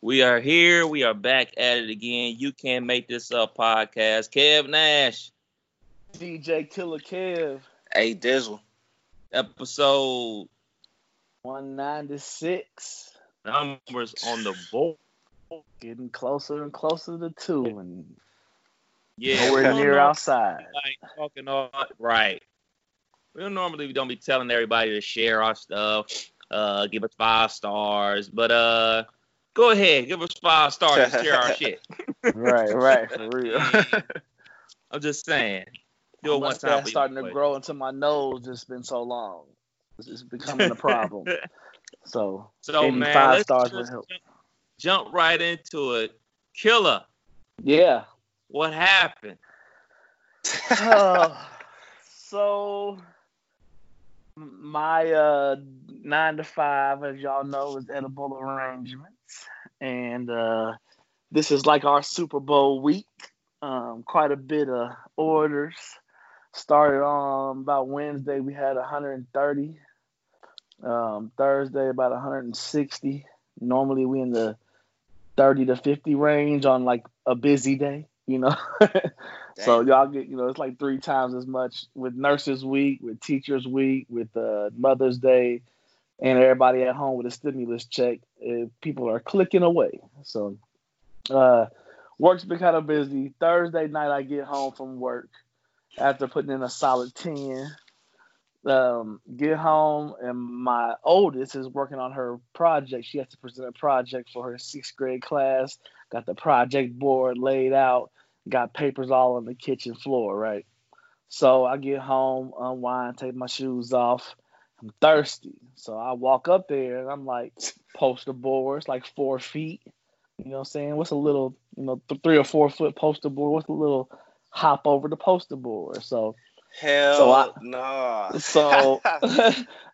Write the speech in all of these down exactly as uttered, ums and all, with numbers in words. We are here. We are back at it again. You Can't Make This Up podcast. Kev Nash. D J Killer Kev. Hey, Dizzle. Episode one ninety-six. Numbers on the board. Getting closer and closer to two. And yeah, nowhere near outside. Like talking all right. We don't normally don't be telling everybody to share our stuff, uh, give us five stars, but uh, go ahead, give us five stars and share our shit. Right, right, for real. I'm just saying. Do it one time. It's starting to grow into my nose. It's been so long. It's, it's becoming a problem. So, so man, five stars would help. Jump, jump right into it. Killer. Yeah. What happened? uh, so... My uh, nine to five, as y'all know, is Edible Arrangements, and uh, this is like our Super Bowl week. Um, quite a bit of orders started on about Wednesday. We had one hundred thirty. Um, Thursday about one hundred sixty. Normally we in the thirty to fifty range on like a busy day, you know. So y'all get, you know, it's like three times as much with Nurses Week, with Teachers Week, with uh, Mother's Day, and everybody at home with a stimulus check. Uh, people are clicking away. So uh, work's been kind of busy. Thursday night I get home from work after putting in a solid ten. Um, get home, and my oldest is working on her project. She has to present a project for her sixth grade class. Got the project board laid out. Got papers all on the kitchen floor, right? So I get home, unwind, take my shoes off. I'm thirsty. So I walk up there, and I'm like, poster board. It's like four feet. You know what I'm saying? What's a little, you know, th- three or four foot poster board? What's a little hop over the poster board? So hell so I, no. so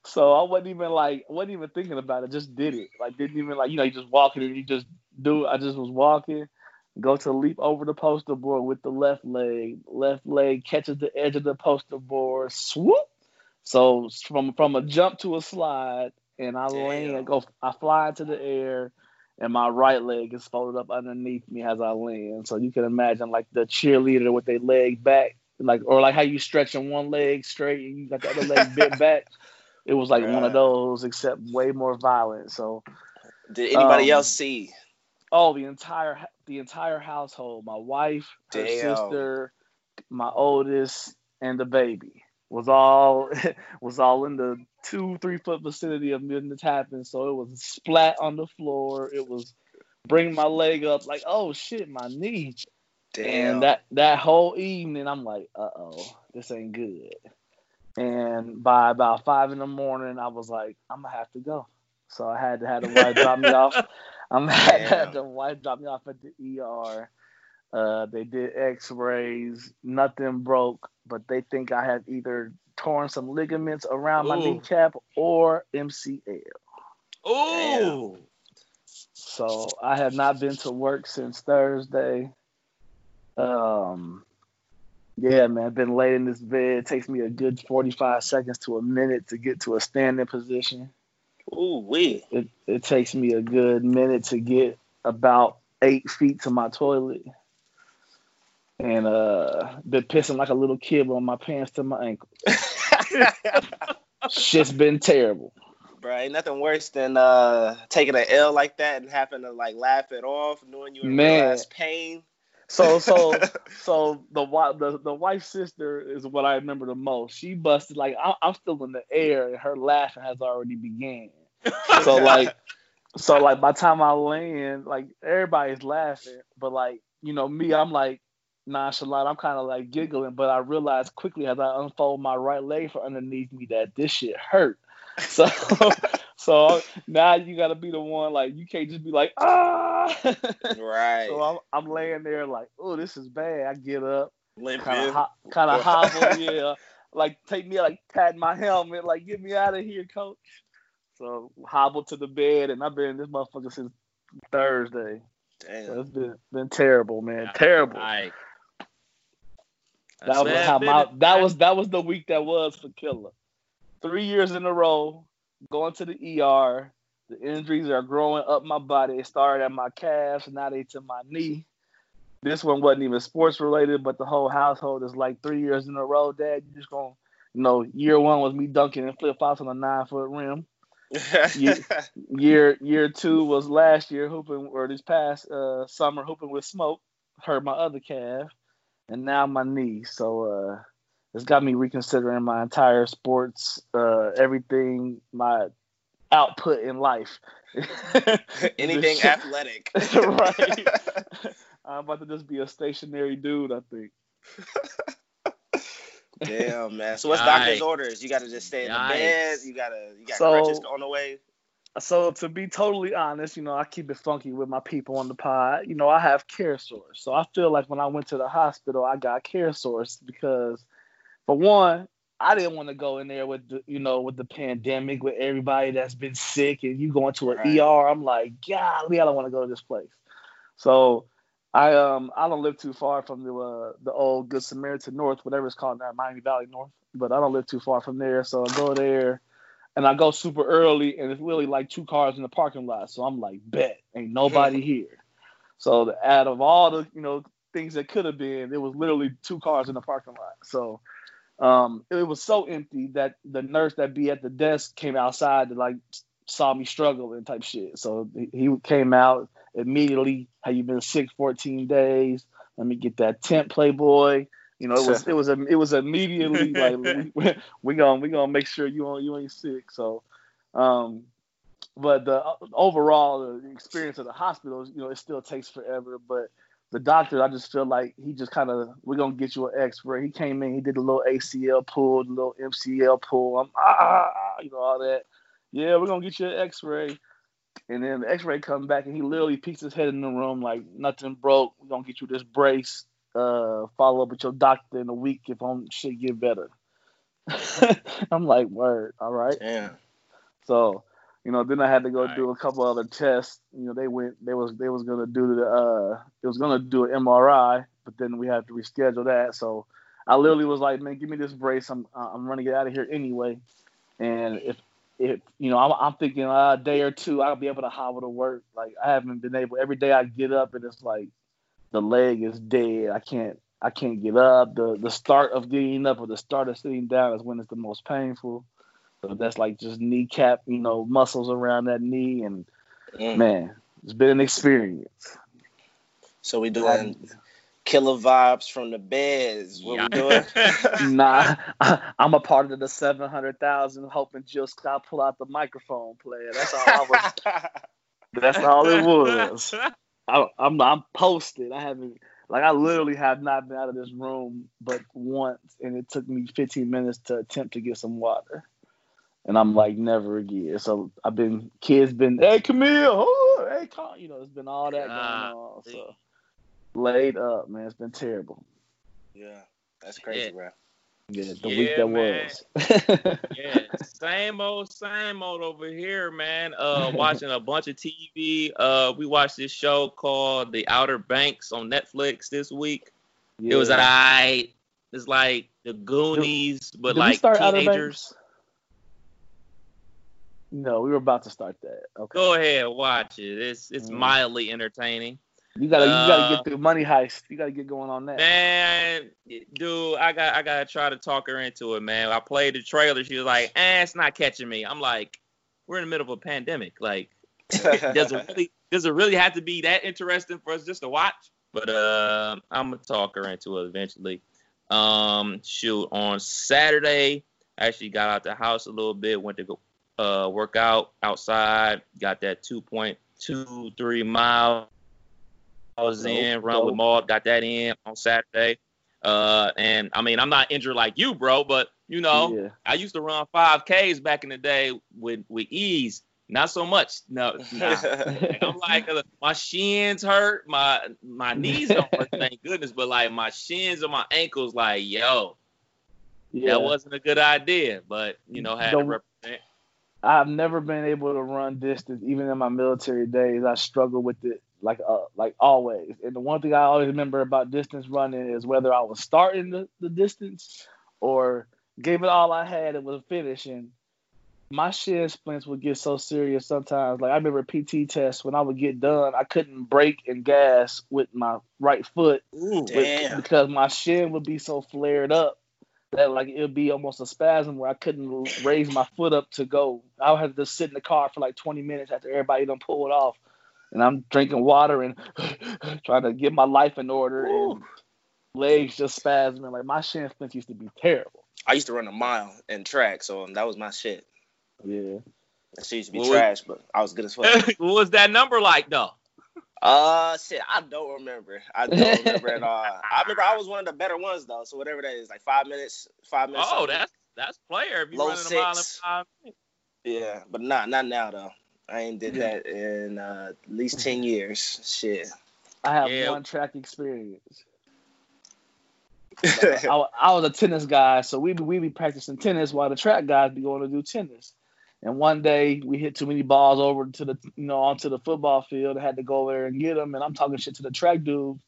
so I wasn't even like, wasn't even thinking about it. Just did it. Like didn't even like, you know, you just walking and you just do it. I just was walking. Go to leap over the poster board with the left leg. Left leg catches the edge of the poster board. Swoop. So from from a jump to a slide, and I lean and go. I fly into the air, and my right leg is folded up underneath me as I land. So you can imagine like the cheerleader with their leg back, like or like how you stretching one leg straight and you got the other leg bent back. It was like yeah. one of those, except way more violent. So did anybody um, else see? Oh, the entire the entire household, my wife, her Damn. sister, my oldest, and the baby was all was all in the two, three foot vicinity of me when this happened. So it was splat on the floor. It was bring my leg up like, oh shit, my knee. Damn. And that, that whole evening I'm like, uh oh, this ain't good. And by about five in the morning, I was like, I'm gonna have to go. So I had to have the wife drop me off. I'm had the wife dropped me off at the E R. Uh, they did X-rays. Nothing broke, but they think I had either torn some ligaments around Ooh. my kneecap or M C L. Ooh. Damn. So I have not been to work since Thursday. Um, yeah, man, I've been laid in this bed. It takes me a good forty-five seconds to a minute to get to a standing position. Ooh, wee. It, it takes me a good minute to get about eight feet to my toilet. And uh, been pissing like a little kid on my pants to my ankles. Shit's been terrible. Bro, ain't nothing worse than uh, taking an L like that and having to like laugh it off, knowing you in realize pain. So so so the the the wife's sister is what I remember the most. She busted like I, I'm still in the air, and her laughing has already began. So like so like by the time I land, like everybody's laughing, but like you know me, I'm like nonchalant. I'm kind of like giggling, but I realized quickly as I unfold my right leg from underneath me that this shit hurt. So so now you gotta be the one like you can't just be like ah right. So I'm, I'm laying there like oh this is bad. I get up, kind of ho- kind of hobble yeah, like take me like pat my helmet like get me out of here coach. So hobble to the bed and I've been in this motherfucker since Thursday. Damn, so it's been been terrible man, terrible. Right. That was how my that was that was the week that was for Killer. Three years in a row. Going to the E R, The injuries are growing up my body. It started at my calves, now they to my knee. This one wasn't even sports related, but the whole household is like three years in a row, Dad. You're just going, you know, year one was me dunking and flip-flops on a nine-foot rim. year, year year two was last year hooping, or this past uh, summer hooping with Smoke. Hurt my other calf, and now my knee. So uh, it's got me reconsidering my entire sports, uh, everything, my output in life. Anything athletic. Right. I'm about to just be a stationary dude, I think. Damn, man. So what's All doctor's right. orders? You got to just stay in All the bed? Right. You got to you got so, crutches on the way? So to be totally honest, you know, I keep it funky with my people on the pod. You know, I have Care Source. So I feel like when I went to the hospital, I got Care Source because, for one, I didn't want to go in there with the, you know, with the pandemic, with everybody that's been sick, and you going to an right. E R. I'm like, golly, I don't want to go to this place. So I um I don't live too far from the uh, the old Good Samaritan North, whatever it's called now, Miami Valley North. But I don't live too far from there, so I go there, and I go super early, and it's really like two cars in the parking lot. So I'm like, bet, ain't nobody here. So the, out of all the you know things that could have been, it was literally two cars in the parking lot. So um it was so empty that the nurse that be at the desk came outside to like saw me struggling type shit. So he came out. Immediately, have you been sick fourteen days? Let me get that tent, Playboy. You know, it was it was it was immediately like we, we gonna we gonna make sure you you ain't sick. So, um, but the overall the experience of the hospitals, you know, it still takes forever. But the doctor, I just feel like he just kind of we're gonna get you an X-ray. He came in, he did a little A C L pull, a little M C L pull. I'm ah, you know all that. Yeah, we're gonna get you an X-ray. And then the X-ray comes back, and he literally peeks his head in the room like nothing broke. We're gonna get you this brace. Uh, follow up with your doctor in a week if on shit get better. I'm like, word, all right. Yeah. So, you know, then I had to go all do right. a couple other tests. You know, they went, they was, they was gonna do the, uh, it was gonna do an M R I, but then we had to reschedule that. So, I literally was like, man, give me this brace. I'm, I'm running it out of here anyway. And if If you know, I'm, I'm thinking uh, a day or two, I'll be able to hobble to work. Like I haven't been able. Every day I get up and it's like the leg is dead. I can't. I can't get up. The the start of getting up or the start of sitting down is when it's the most painful. So that's like just kneecap, you know, muscles around that knee, and mm. man, it's been an experience. So we doing. Like, Killer vibes from the beds. What yeah. we doing? Nah, I, I'm a part of the seven hundred thousand, hoping Jill Scott pull out the microphone player. That's all I was. That's all it was. I, I'm I'm posted. I haven't like I literally have not been out of this room but once, and it took me fifteen minutes to attempt to get some water, and I'm like never again. So I've been kids been hey Camille, ooh, hey Con, you know it's been all that uh, going on. So. Laid up, man. It's been terrible. Yeah, that's crazy, yeah. bro. Yeah, the yeah, week that man. was. Yeah, same old, same old over here, man. Uh, watching a bunch of T V. Uh, we watched this show called The Outer Banks on Netflix this week. Yeah. It was alright. It's like The Goonies, did, but did like teenagers. No, we were about to start that. Okay. Go ahead, watch it. It's it's mm. mildly entertaining. You gotta, you gotta get through Money Heist. You gotta get going on that. Man, dude, I got, I gotta try to talk her into it, man. I played the trailer. She was like, "Eh, it's not catching me." I'm like, "We're in the middle of a pandemic. Like, does it really, does it really have to be that interesting for us just to watch?" But uh, I'm gonna talk her into it eventually. Um, shoot, on Saturday, I actually got out the house a little bit, went to go uh, work out outside, got that two point two three miles. I was in, nope, run nope. with Maud, got that in on Saturday. Uh, and, I mean, I'm not injured like you, bro, but, you know, yeah. I used to run five Ks back in the day with, with ease. Not so much. No, nah. I'm like, uh, my shins hurt. My my knees don't hurt, thank goodness, but, like, my shins and my ankles, like, yo, yeah. that wasn't a good idea, but, you know, had don't, to represent. I've never been able to run distance, even in my military days. I struggled with it. Like uh, like always. And the one thing I always remember about distance running is whether I was starting the, the distance or gave it all I had and was finishing, my shin splints would get so serious sometimes. Like, I remember P T tests when I would get done, I couldn't brake and gas with my right foot. Ooh, with, because my shin would be so flared up that, like, it would be almost a spasm where I couldn't raise my foot up to go. I would have to sit in the car for like twenty minutes after everybody done pulled off. And I'm drinking water and trying to get my life in order. Ooh. And legs just spasming. Like, my shin splints used to be terrible. I used to run a mile in track, so that was my shit. Yeah. That shit used to be what trash, was, but I was good as fuck. What was that number like, though? Uh, shit, I don't remember. I don't remember at all. I remember I was one of the better ones, though, so whatever that is, like five minutes, five minutes. Oh, that's, that's player if you run a mile in five minutes. Yeah, but nah, not now, though. I ain't did that in uh, at least ten years. Shit. I have yeah. one track experience. I, I, I was a tennis guy, so we be, we be practicing tennis while the track guys be going to do tennis. And one day we hit too many balls over to the you know onto the football field. I had to go over there and get them. And I'm talking shit to the track dude,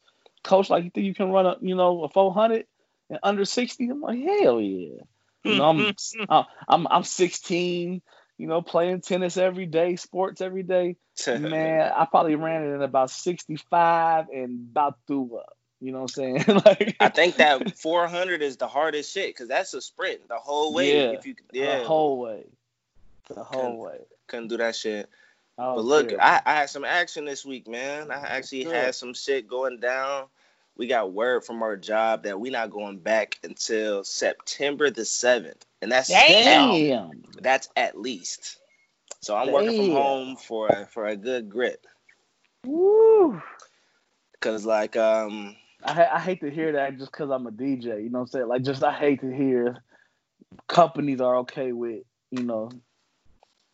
coach. Like, you think you can run a you know a four hundred and under sixty? I'm like, hell yeah. You know, I'm, I'm I'm I'm sixteen. You know, playing tennis every day, sports every day. Man, I probably ran it in about sixty-five and about threw up. You know what I'm saying? Like, I think that four hundred is the hardest shit because that's a sprint the whole way. Yeah, if you, yeah. the whole way. The whole couldn't, way. Couldn't do that shit. Oh, but look, I, I had some action this week, man. I actually sure. had some shit going down. We got word from our job that we not going back until September the seventh. And that's Damn. Now, that's at least. So I'm Damn. working from home for, for a good grip. Woo. Because, like, um... I, I hate to hear that just because I'm a D J, you know what I'm saying? Like, just I hate to hear companies are okay with, you know,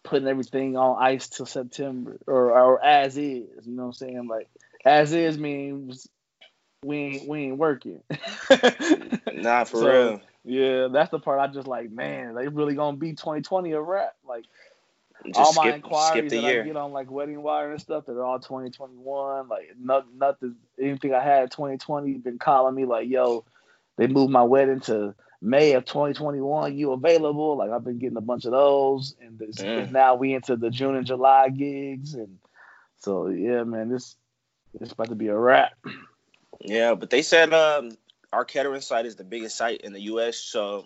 putting everything on ice till September or, or as is, you know what I'm saying? Like, as is means we ain't, we ain't working. Nah, for so, real. Yeah, that's the part I just like, man, they really gonna be twenty twenty a wrap. Like, just all skip, my inquiries that year. I get on, like, Wedding Wire and stuff, that are all twenty twenty-one. Like, no, nothing, anything I had twenty twenty been calling me like, yo, they moved my wedding to May of twenty twenty-one. You available? Like, I've been getting a bunch of those. And this, now we into the June and July gigs. And so, yeah, man, this it's about to be a wrap. Yeah, but they said um, our Kettering site is the biggest site in the U S, so...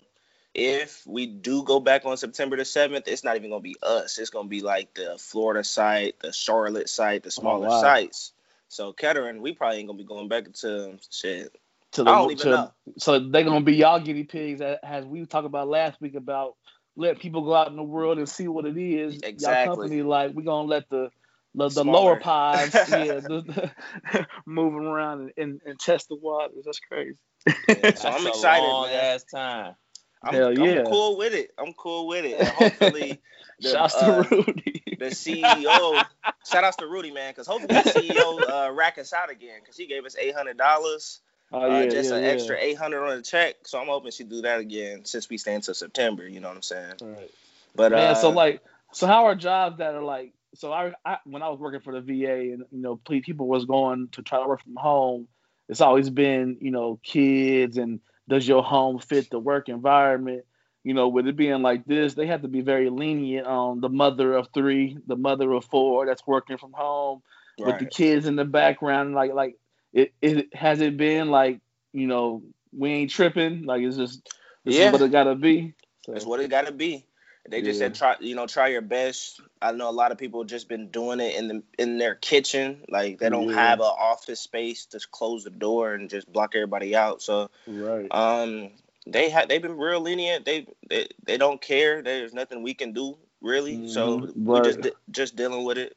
If we do go back on September the seventh, it's not even going to be us. It's going to be like the Florida site, the Charlotte site, the smaller oh, wow. sites. So, Kettering, we probably ain't going to be going back until shit. To the, I don't even to, know. So, they're going to be y'all guinea pigs, as we talked about last week, about let people go out in the world and see what it is. Exactly. Y'all company, like, we're going to let the the, the lower pods yeah, the, the, moving around and, and, and test the waters. That's crazy. Yeah, so, I'm excited. Long ass time. I'm, Hell yeah. I'm cool with it. I'm cool with it. And hopefully, the, Shouts uh, to Rudy. The C E O. Shout outs to Rudy, man, because hopefully the C E O uh, rack us out again, because she gave us eight hundred dollars, oh, yeah, uh, just yeah, an yeah. extra eight hundred on the check. So I'm hoping she do that again since we stay until September. You know what I'm saying? Right. But man, uh, so like, so how are jobs that are like? So I, I when I was working for the V A, and you know, people was going to try to work from home. It's always been you know kids and. Does your home fit the work environment? You know, with it being like this, they have to be very lenient on the mother of three, the mother of four that's working from home right. with the kids in the background. Like, like it, it has it been like, you know, we ain't tripping. Like, it's just, this yeah. is what it gotta be. So. That's what it gotta be. They just yeah. said, try, you know, try your best. I know a lot of people just been doing it in the in their kitchen. Like, they don't yeah. have an office space to close the door and just block everybody out. So, right. um, they ha- they've been real lenient. They, they they don't care. There's nothing we can do, really. Mm-hmm. So, right. we're just, de- just dealing with it.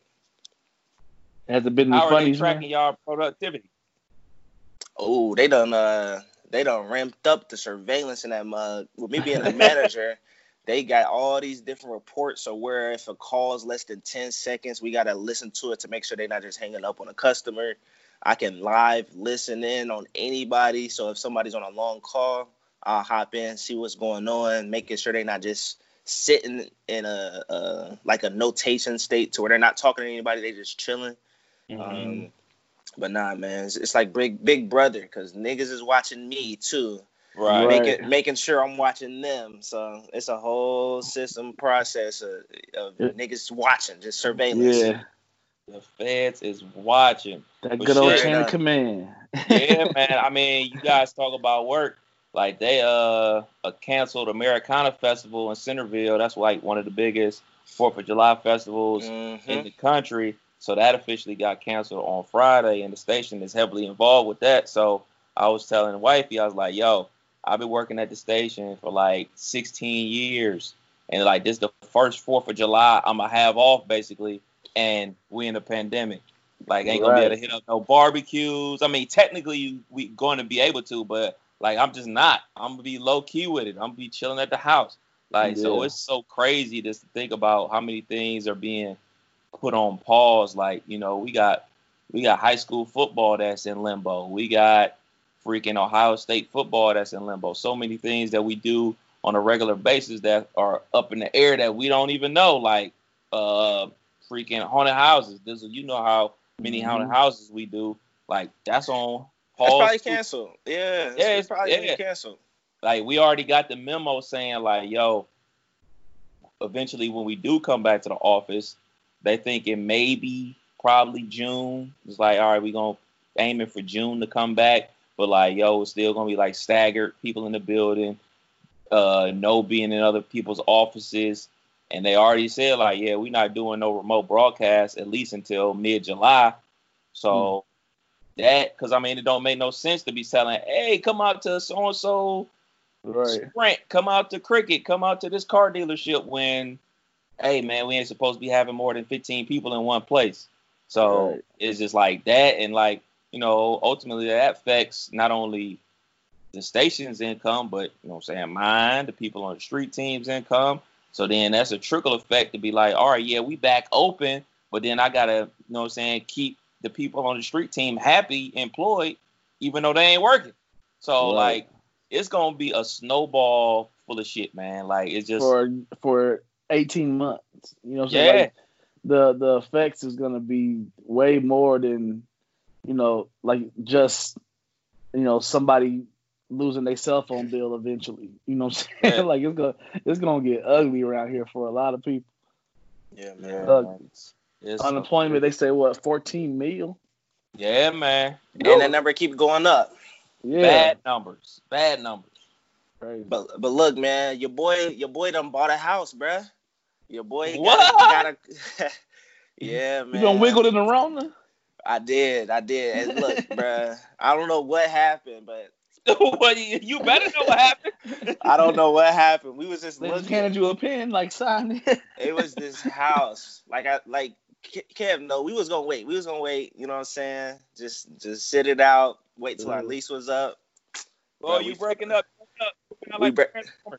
Has it been How funny, are they tracking man? y'all productivity? Oh, they done, uh, they done ramped up the surveillance in that mug. With me being the manager... They got all these different reports. So where if a call is less than ten seconds, we got to listen to it to make sure they're not just hanging up on a customer. I can live listen in on anybody. So if somebody's on a long call, I'll hop in, see what's going on, making sure they're not just sitting in a, a like a notation state to where they're not talking to anybody. They just chilling. Mm-hmm. Um, but nah, man, it's, it's like big, big brother because niggas is watching me too. right? Making, making sure I'm watching them. So it's a whole system process of, of yeah. niggas watching, just surveillance. Yeah. The feds is watching. That good old chain of command. Yeah, man. I mean, you guys talk about work. Like, they uh canceled Americana Festival in Centerville. That's like one of the biggest fourth of July festivals mm-hmm. in the country. So that officially got canceled on Friday, and the station is heavily involved with that. So I was telling Wifey, I was like, yo, I've been working at the station for like sixteen years. And like, this is the first fourth of July I'm going to have off, basically. And we in a pandemic. Like, ain't going right. to be able to hit up no barbecues. I mean, technically, you, we going to be able to, but like, I'm just not. I'm going to be low-key with it. I'm going to be chilling at the house. Like, yeah. So it's so crazy just to think about how many things are being put on pause. Like, you know, we got we got high school football that's in limbo. We got freaking Ohio State football that's in limbo. So many things that we do on a regular basis that are up in the air that we don't even know. Like, uh... freaking haunted houses. This, you know how many mm-hmm. haunted houses we do. Like, that's on pause. That's probably canceled. Yeah, yeah, it's probably yeah. canceled. Like, we already got the memo saying, like, yo, eventually when we do come back to the office, they think it may be probably June. It's like, all right, we're going to aim it for June to come back. But, like, yo, it's still going to be, like, staggered people in the building, uh, no being in other people's offices. And they already said, like, yeah, we're not doing no remote broadcast, at least until mid-July. So mm. that, because, I mean, it don't make no sense to be telling, hey, come out to so-and-so right. Sprint, come out to Cricket, come out to this car dealership when, hey, man, we ain't supposed to be having more than fifteen people in one place. So right. it's just like that. And, like, you know, ultimately that affects not only the station's income, but, you know what I'm saying, mine, the people on the street team's income. So then that's a trickle effect to be like, all right, yeah, we back open, but then I got to, you know what I'm saying, keep the people on the street team happy, employed, even though they ain't working. So, right. like, it's going to be a snowball full of shit, man. Like, it's just... For for eighteen months, you know what I'm saying? Yeah. Like, the, the effects is going to be way more than, you know, like, just, you know, somebody... losing their cell phone bill eventually. You know what I'm saying? Yeah. Like, it's gonna it's gonna get ugly around here for a lot of people. Yeah, man. Uh, it's, it's unemployment, so they say what, fourteen million? Yeah, man. And Ooh. that number keep going up. Yeah. Bad numbers. Bad numbers. Crazy. But but look, man, your boy your boy done bought a house, bruh. Your boy what? got a Yeah, man. You done wiggled in the wrong? I did, I did. And look, bruh, I don't know what happened, but what, you better know what happened. I don't know what happened. We was just they looking. Just handed you a pen, like, sign it. It was this house. Like, I like Kev, no, we was going to wait. We was going to wait, you know what I'm saying? Just just sit it out, wait till mm-hmm. our lease was up. Well, bro, you we, breaking up. We, like bre-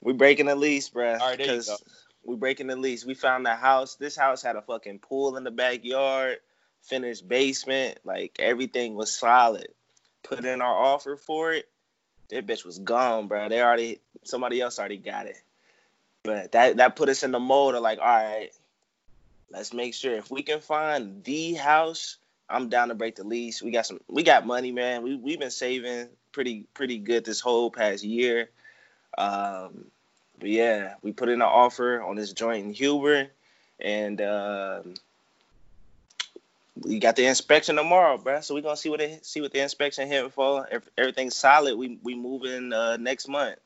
we breaking the lease, bruh. All right, there you go. We breaking the lease. We found the house. This house had a fucking pool in the backyard, finished basement. Like, everything was solid. Put in our offer for it, that bitch was gone, bro. They already, somebody else already got it. But that, that put us in the mode of like, all right, let's make sure if we can find the house, I'm down to break the lease. We got some, we got money, man. We we've been saving pretty pretty good this whole past year. Um, but yeah, we put in an offer on this joint in Huber, and uh, we got the inspection tomorrow, bro. So we're gonna see what it, see what the inspection hit for. If everything's solid, we we moving uh, next month.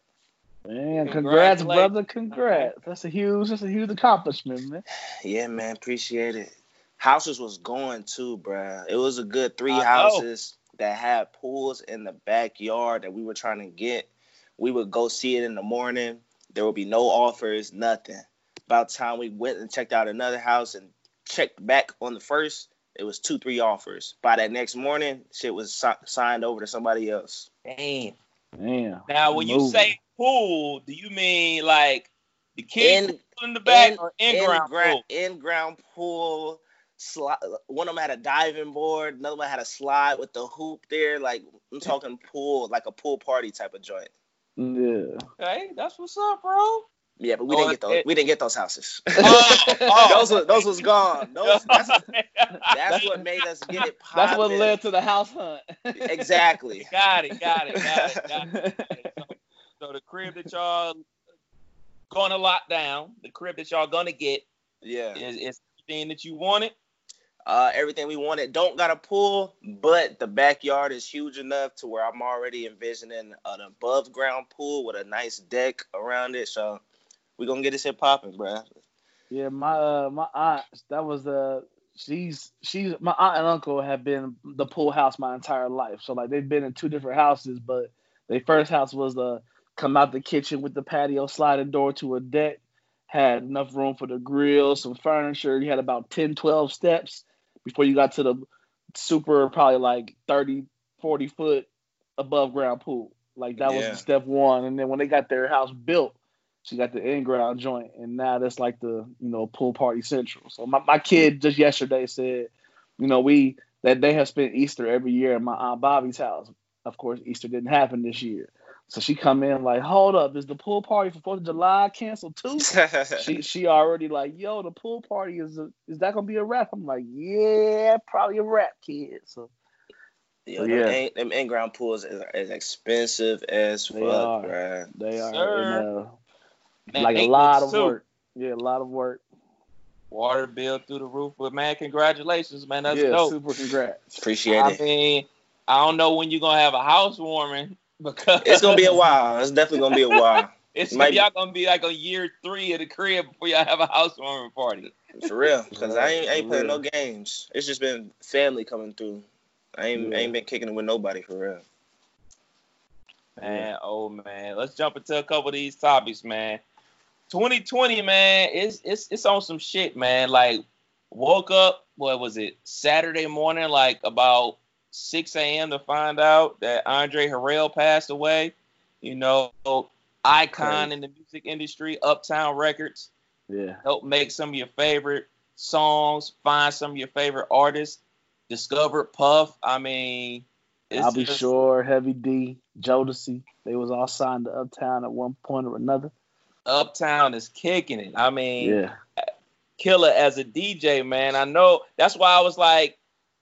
Man, congrats, brother. Congrats. That's a huge, that's a huge accomplishment, man. Yeah, man, appreciate it. Houses was going too, bro. It was a good three I houses know. that had pools in the backyard that we were trying to get. We would go see it in the morning. There would be no offers, nothing. About time we went and checked out another house and checked back on the first. It was two, three offers. By that next morning, shit was so- signed over to somebody else. Damn. Damn. Now, when Moving. you say pool, do you mean like the kids in, in the back in, or in-ground in pool? In-ground pool. Sli- one of them had a diving board. Another one had a slide with the hoop there. Like, I'm talking pool, like a pool party type of joint. Yeah. Hey, that's what's up, bro. Yeah, but we oh, didn't get those. It, we didn't get those houses. Oh, oh. those was those was gone. Those, that's, that's what made us get it popular. That's what led to the house hunt. Exactly. Got it. Got it. Got it. Got it, got it. So, so the crib that y'all gonna lock down, the crib that y'all gonna get, yeah, is, is everything that you wanted. Uh, everything we wanted. Don't got a pool, but the backyard is huge enough to where I'm already envisioning an above ground pool with a nice deck around it. So we're gonna get this shit popping, bro. Yeah, my uh, my aunt, that was uh she's she's my aunt and uncle have been the pool house my entire life. So like they've been in two different houses, but their first house was the come out the kitchen with the patio sliding door to a deck, had enough room for the grill, some furniture. You had about ten, twelve steps before you got to the super probably like thirty, forty foot above ground pool. Like that yeah. was step one. And then when they got their house built, she got the in-ground joint, and now that's like the, you know, pool party central. So my, my kid just yesterday said, you know, we that they have spent Easter every year at my Aunt Bobby's house. Of course, Easter didn't happen this year. So she come in like, hold up, is the pool party for fourth of July canceled too? she she already like, yo, the pool party, is a, is that going to be a wrap? I'm like, yeah, probably a wrap, kid. So, yo, so them, yeah. Them in-ground pools is, is expensive as fuck, bruh. They are. Sure. And, uh, Man, like a lot of soup. work. Yeah, a lot of work. Water bill through the roof. But, man, congratulations, man. That's yeah, dope. Super congrats. Appreciate I it. I mean, I don't know when you're going to have a housewarming. Because it's going to be a while. It's definitely going to be a while. It's it might y'all going to be like a year three of the crib before y'all have a housewarming party. For real. Because I ain't, I ain't playing no games. It's just been family coming through. I ain't, yeah. I ain't been kicking it with nobody, for real. Man, oh, man. Let's jump into a couple of these topics, man. twenty twenty, man, it's it's it's on some shit, man. Like, woke up, what was it, Saturday morning, like about six a.m. to find out that Andre Harrell passed away. You know, icon in the music industry, Uptown Records. Yeah. Help make some of your favorite songs, find some of your favorite artists. Discovered Puff. I mean, it's I'll be just, sure, Heavy D, Jodeci. They was all signed to Uptown at one point or another. Uptown is kicking it. I mean, yeah. Killer as a D J, man. I know that's why I was like,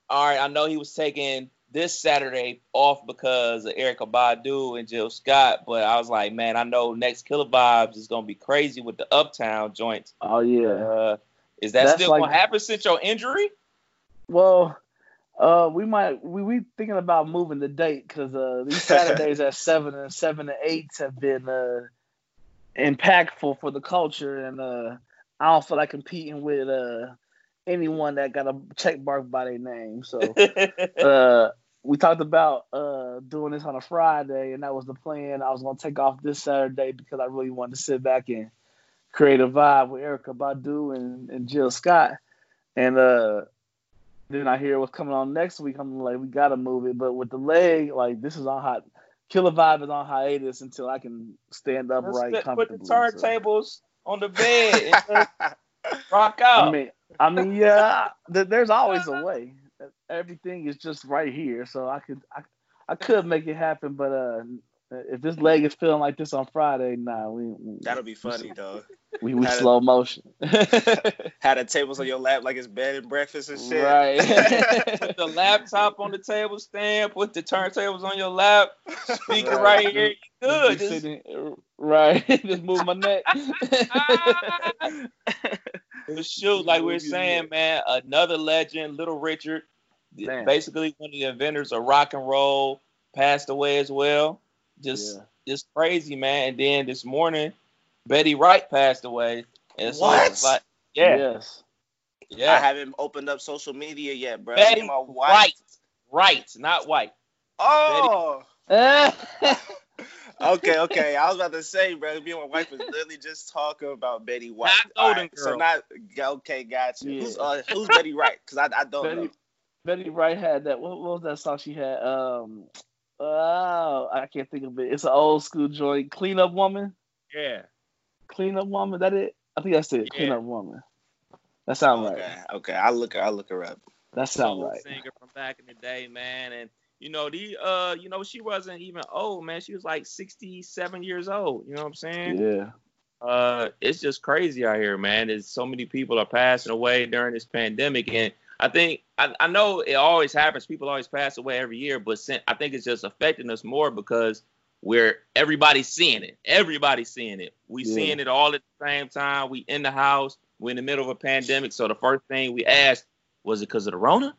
all right, I know he was taking this Saturday off because of Erykah Badu and Jill Scott, but I was like, man, I know next Killer Vibes is gonna be crazy with the Uptown joints. Oh yeah, uh, is that that's still like, gonna happen since your injury? Well, uh, we might we we thinking about moving the date because uh, these Saturdays at seven and seven and eights have been uh. impactful for the culture, and uh, I don't feel like competing with uh, anyone that got a check mark by their name. So uh, we talked about uh, doing this on a Friday, and that was the plan. I was gonna take off this Saturday because I really wanted to sit back and create a vibe with Erykah Badu and, and Jill Scott. And uh, then I hear what's coming on next week. I'm like, we gotta move it, but with the leg, like this is on hot. Killer Vibe is on hiatus until I can stand up Let's right put comfortably. Put the turntables so. on the bed and rock out. I mean, I mean, yeah, there's always a way. Everything is just right here, so I could, I, I could make it happen. But uh, if this leg is feeling like this on Friday, nah, we, we that'll be funny though. We we had slow a, motion. Had the tables on your lap like it's bed and breakfast and shit. Right. Put the laptop on the table stand. Put the turntables on your lap. Speaker right, right here. You good. Just, just, right. Just move my neck. Shoot, like we we're saying, man, another legend, Little Richard, man. Basically one of the inventors of rock and roll, passed away as well. Just, yeah. just crazy, man. And then this morning, Betty Wright passed away. And so what? Like, yeah. Yes. Yeah. I haven't opened up social media yet, bro. Betty my wife. Wright. Wright, not white. Oh. okay, okay. I was about to say, bro, me and my wife was literally just talking about Betty White. Not Golden right, Girl. So not, okay, gotcha. Yeah. Who's, uh, who's Betty Wright? Because I, I don't Betty, know. Betty Wright had that. What, what was that song she had? Um, oh, I can't think of it. It's an old school joint. Clean Up Woman. Yeah. Clean Up Woman, that it? I think that's it. Yeah. Clean Up Woman. That sounds okay, right. Okay, I look her. I look her up. That sounds right. Singer from back in the day, man, and you know the uh, you know she wasn't even old, man. She was like sixty-seven years old. You know what I'm saying? Yeah. uh, it's just crazy out here, man. There's so many people are passing away during this pandemic, and I think I, I know it always happens. People always pass away every year, but I think it's just affecting us more because we're everybody's seeing it. Everybody's seeing it. We yeah. seeing it all at the same time. We in the house. We're in the middle of a pandemic. So the first thing we asked was it because of the Rona?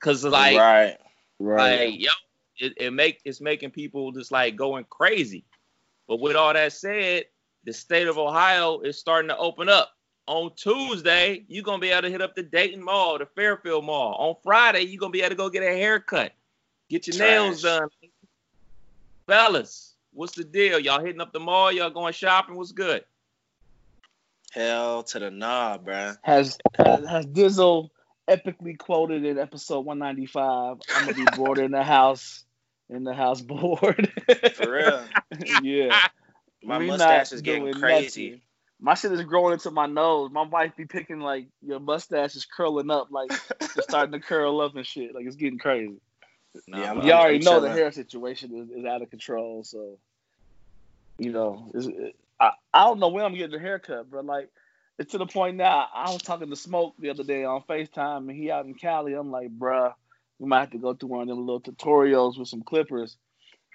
Because like, right, right, like, yo, it, it make it's making people just like going crazy. But with all that said, the state of Ohio is starting to open up. On Tuesday, you're going to be able to hit up the Dayton Mall, the Fairfield Mall. On Friday, you're going to be able to go get a haircut. Get your Trash. nails done. Fellas, what's the deal? Y'all hitting up the mall? Y'all going shopping? What's good? Hell to the nah, bruh. Has, has, has Dizzle epically quoted in episode one ninety-five, I'm going to be bored in the house, in the house bored. For real. Yeah. My we mustache is getting crazy. Nothing. My shit is growing into my nose. My wife be picking, like, your mustache is curling up, like, it's starting to curl up and shit. Like, it's getting crazy. Nah, yeah, you already know the hair situation is, is out of control, so, you know, it's, it, I, I don't know when I'm getting a haircut, but, like, it's to the point now, I was talking to Smoke the other day on FaceTime, and he out in Cali. I'm like, bruh, we might have to go through one of them little tutorials with some clippers.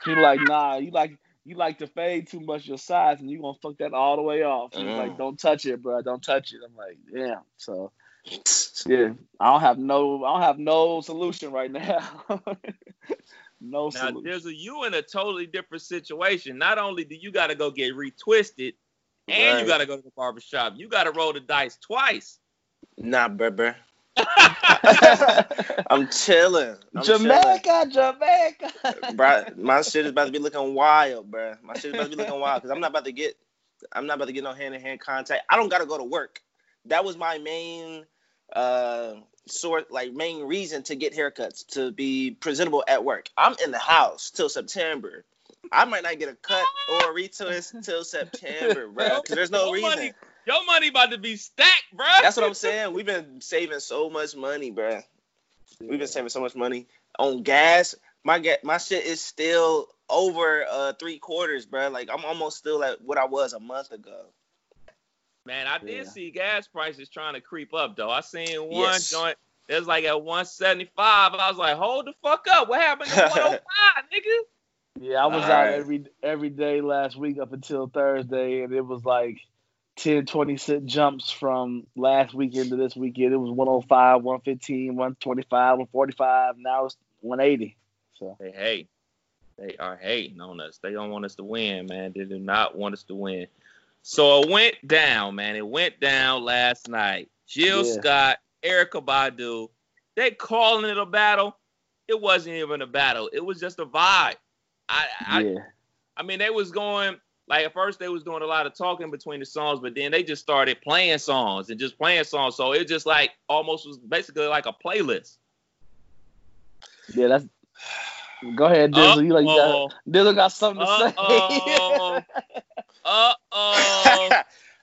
He like, nah, you like... You like to fade too much your sides, and you're going to fuck that all the way off. He's mm. like, don't touch it, bro. Don't touch it. I'm like, damn. So, yeah, I don't have no I don't have no solution right now. no now, solution. Now, there's a you in a totally different situation. Not only do you got to go get retwisted, and right. you got to go to the barbershop. You got to roll the dice twice. Nah, bro, bro. I'm chilling. I'm Jamaica, chilling. Jamaica. Bro, my shit is about to be looking wild, bro. My shit is about to be looking wild because I'm not about to get, I'm not about to get no hand to hand contact. I don't gotta go to work. That was my main, uh, sort like main reason to get haircuts to be presentable at work. I'm in the house till September. I might not get a cut or a retwist till September, bro. There's no reason. Money. Your money about to be stacked, bro. That's what I'm saying. We've been saving so much money, bro. We've been saving so much money on gas. My ga- my shit is still over uh, three quarters, bro. Like I'm almost still at what I was a month ago. Man, I did yeah. see gas prices trying to creep up though. I seen one yes. joint. It was like at one seventy-five. I was like, hold the fuck up. What happened to one oh five, nigga? Yeah, I was All out right. every every day last week up until Thursday, and it was like ten, twenty cent jumps from last weekend to this weekend. It was one oh five, one fifteen, one twenty-five, one forty-five. Now it's one eighty. So hey, hey, they are hating on us. They don't want us to win, man. They do not want us to win. So it went down, man. It went down last night. Jill yeah. Scott, Erykah Badu, they calling it a battle. It wasn't even a battle. It was just a vibe. I, I, yeah. I mean, they was going... Like, at first, they was doing a lot of talking between the songs, but then they just started playing songs and just playing songs. So it just, like, almost was basically like a playlist. Yeah, that's... Go ahead, Dizzle. Uh-oh. You like that? Dizzle got something to Uh-oh. say. Uh-oh.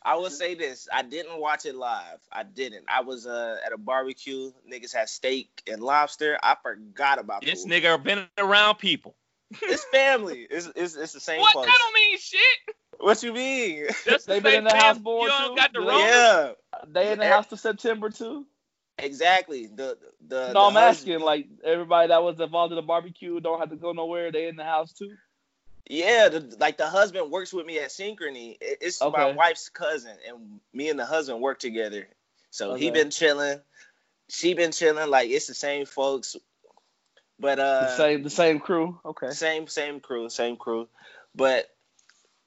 I will say this. I didn't watch it live. I didn't. I was uh, at a barbecue. Niggas had steak and lobster. I forgot about this. This nigga been around people. It's family. It's it's it's the same. What place. That don't mean shit. What you mean? Just they been in the house board too. Got the yeah, they in the house to September too. Exactly. The the. No, the I'm husband. asking like everybody that was involved in the barbecue don't have to go nowhere. They in the house too. Yeah, the, like the husband works with me at Synchrony. It, it's okay. my wife's cousin, and me and the husband work together. So okay. he been chilling. She been chilling. Like it's the same folks. But uh, the same the same crew, okay. Same same crew, same crew. But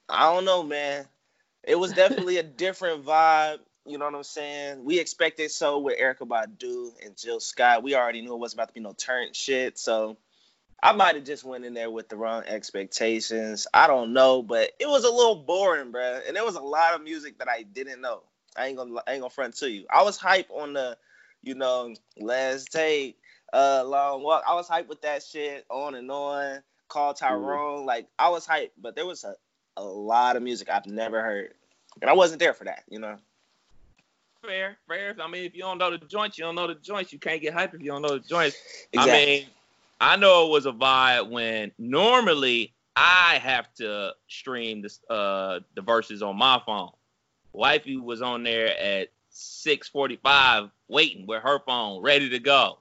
I don't know, man. It was definitely a different vibe. You know what I'm saying? We expected so with Erykah Badu and Jill Scott. We already knew it was about to be no turn shit. So I might have just went in there with the wrong expectations. I don't know, but it was a little boring, bro. And there was a lot of music that I didn't know. I ain't gonna I ain't gonna front to you. I was hype on the, you know, let's take. Uh, long walk. I was hyped with that shit on and on. Call Tyrone. Mm-hmm. Like, I was hyped, but there was a, a lot of music I've never heard. And I wasn't there for that, you know? Fair, fair. I mean, if you don't know the joints, you don't know the joints. You can't get hyped if you don't know the joints. Exactly. I mean, I know it was a vibe when normally I have to stream this, uh, the verses on my phone. Wifey was on there at six forty-five waiting with her phone ready to go.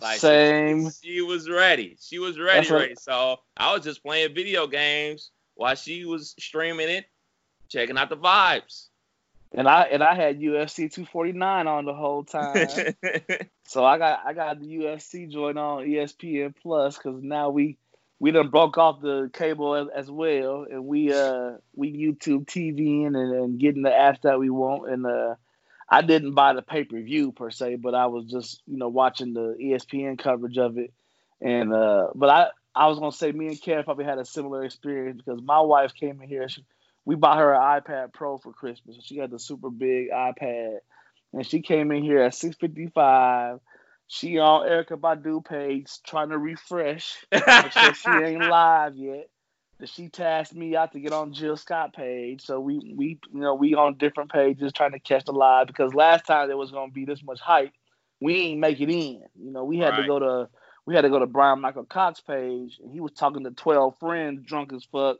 Like, same. She, she was ready. She was ready, ready. Right. So I was just playing video games while she was streaming it, checking out the vibes. And I and I had U F C two forty-nine on the whole time. So I got I got the U F C joint on E S P N Plus, because now we we done broke off the cable as, as well, and we uh we YouTube TVing and, and getting the apps that we want. And uh, I didn't buy the pay per view per se, but I was just you know watching the E S P N coverage of it. And uh, but I I was gonna say me and Kev probably had a similar experience, because my wife came in here. She, We bought her an iPad Pro for Christmas. She got the super big iPad, and she came in here at six fifty-five. She on Erykah Badu page trying to refresh, make sure she ain't live yet. That she tasked me out to get on Jill Scott page, so we we you know we on different pages trying to catch the live, because last time there was gonna be this much hype, we ain't make it in. You know we had right. to go to we had to go to Brian Michael Cox page, and he was talking to twelve friends, drunk as fuck,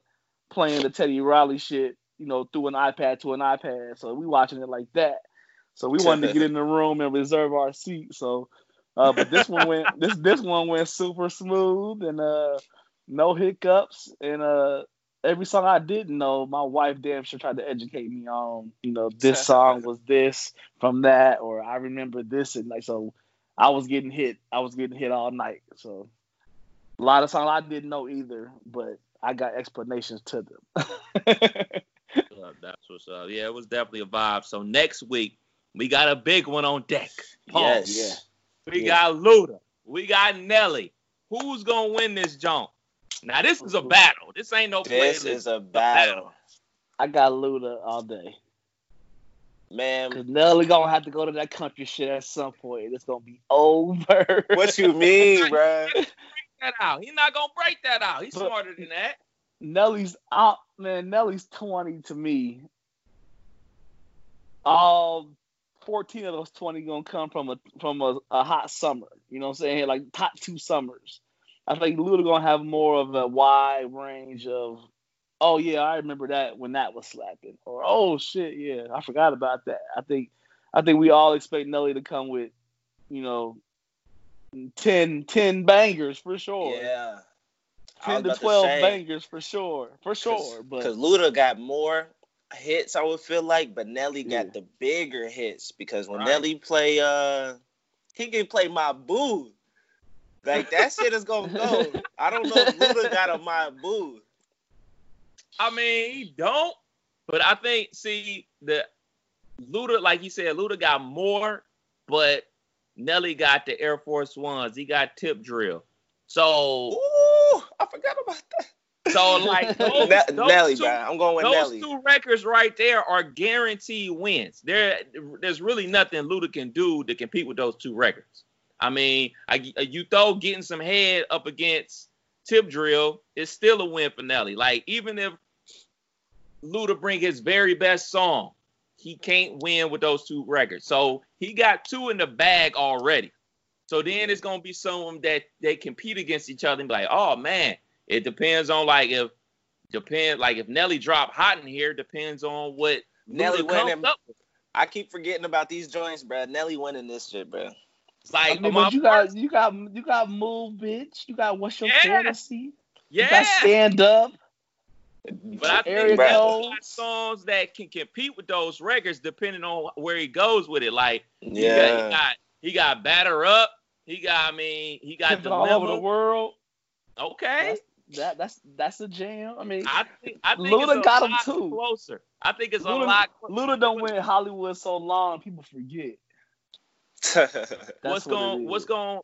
playing the Teddy Riley shit, you know, through an iPad to an iPad. So we watching it like that. So we wanted to get in the room and reserve our seat. So, uh, but this one went this this one went super smooth, and uh, no hiccups. And uh, every song I didn't know, my wife damn sure tried to educate me on. You know, this song was this from that, or I remember this, and like so, I was getting hit. I was getting hit all night. So a lot of songs I didn't know either, but I got explanations to them. That's what's up. Yeah, it was definitely a vibe. So next week, we got a big one on deck. Pause. Yes. Yeah. We yeah. got Luda. We got Nelly. Who's going to win this jump? Now, this is a battle. This ain't no play. This is a battle. a battle. I got Luda all day. Man. Because Nelly going to have to go to that country shit at some point. It's going to be over. What you mean, bro? That out. He's not gonna break that out. He's but smarter than that. Nelly's out, man. Nelly's twenty to me. All fourteen of those twenty gonna come from a from a, a hot summer. You know what I'm saying? Like top two summers. I think Luda gonna have more of a wide range of, oh yeah, I remember that when that was slapping, or oh shit, yeah, I forgot about that. I think I think we all expect Nelly to come with, you know, Ten, ten bangers for sure. Yeah, ten to twelve to bangers for sure, for sure. Cause, but because Luda got more hits, I would feel like, but Nelly got yeah. the bigger hits, because when right. Nelly play, uh, he can play My Boo. Like that shit is gonna go. I don't know if Luda got a My Boo. I mean, he don't, but I think see the Luda, like you said, Luda got more, but Nelly got the Air Force Ones. He got Tip Drill. So, ooh, I forgot about that. So, like, those, ne- those Nelly, two, I'm going with those Nelly. Two records right there are guaranteed wins. There, there's really nothing Luda can do to compete with those two records. I mean, I, you throw getting some head up against Tip Drill, it's still a win for Nelly. Like, even if Luda bring his very best song, he can't win with those two records. So he got two in the bag already. So then it's going to be some of them that they compete against each other and be like, oh, man, it depends on like if depend, like if Nelly drop hot in here, depends on what Nelly winning. I keep forgetting about these joints, bro. Nelly winning this shit, bro. It's like, I mean, but you, got, you, got, you got Move, Bitch. You got What's Your yeah. Fantasy. Yeah. You got Stand Up. But I think there's a lot of songs that can compete with those records depending on where he goes with it. Like, yeah. he, got, he, got, he got Batter Up. He got, I mean, he got the All Over the World. Okay. That's, that, that's that's a jam. I mean, I think, I think Luda it's got him too. Closer. I think it's Luda, a lot closer. Luda don't win Hollywood so long, people forget. what's going what's going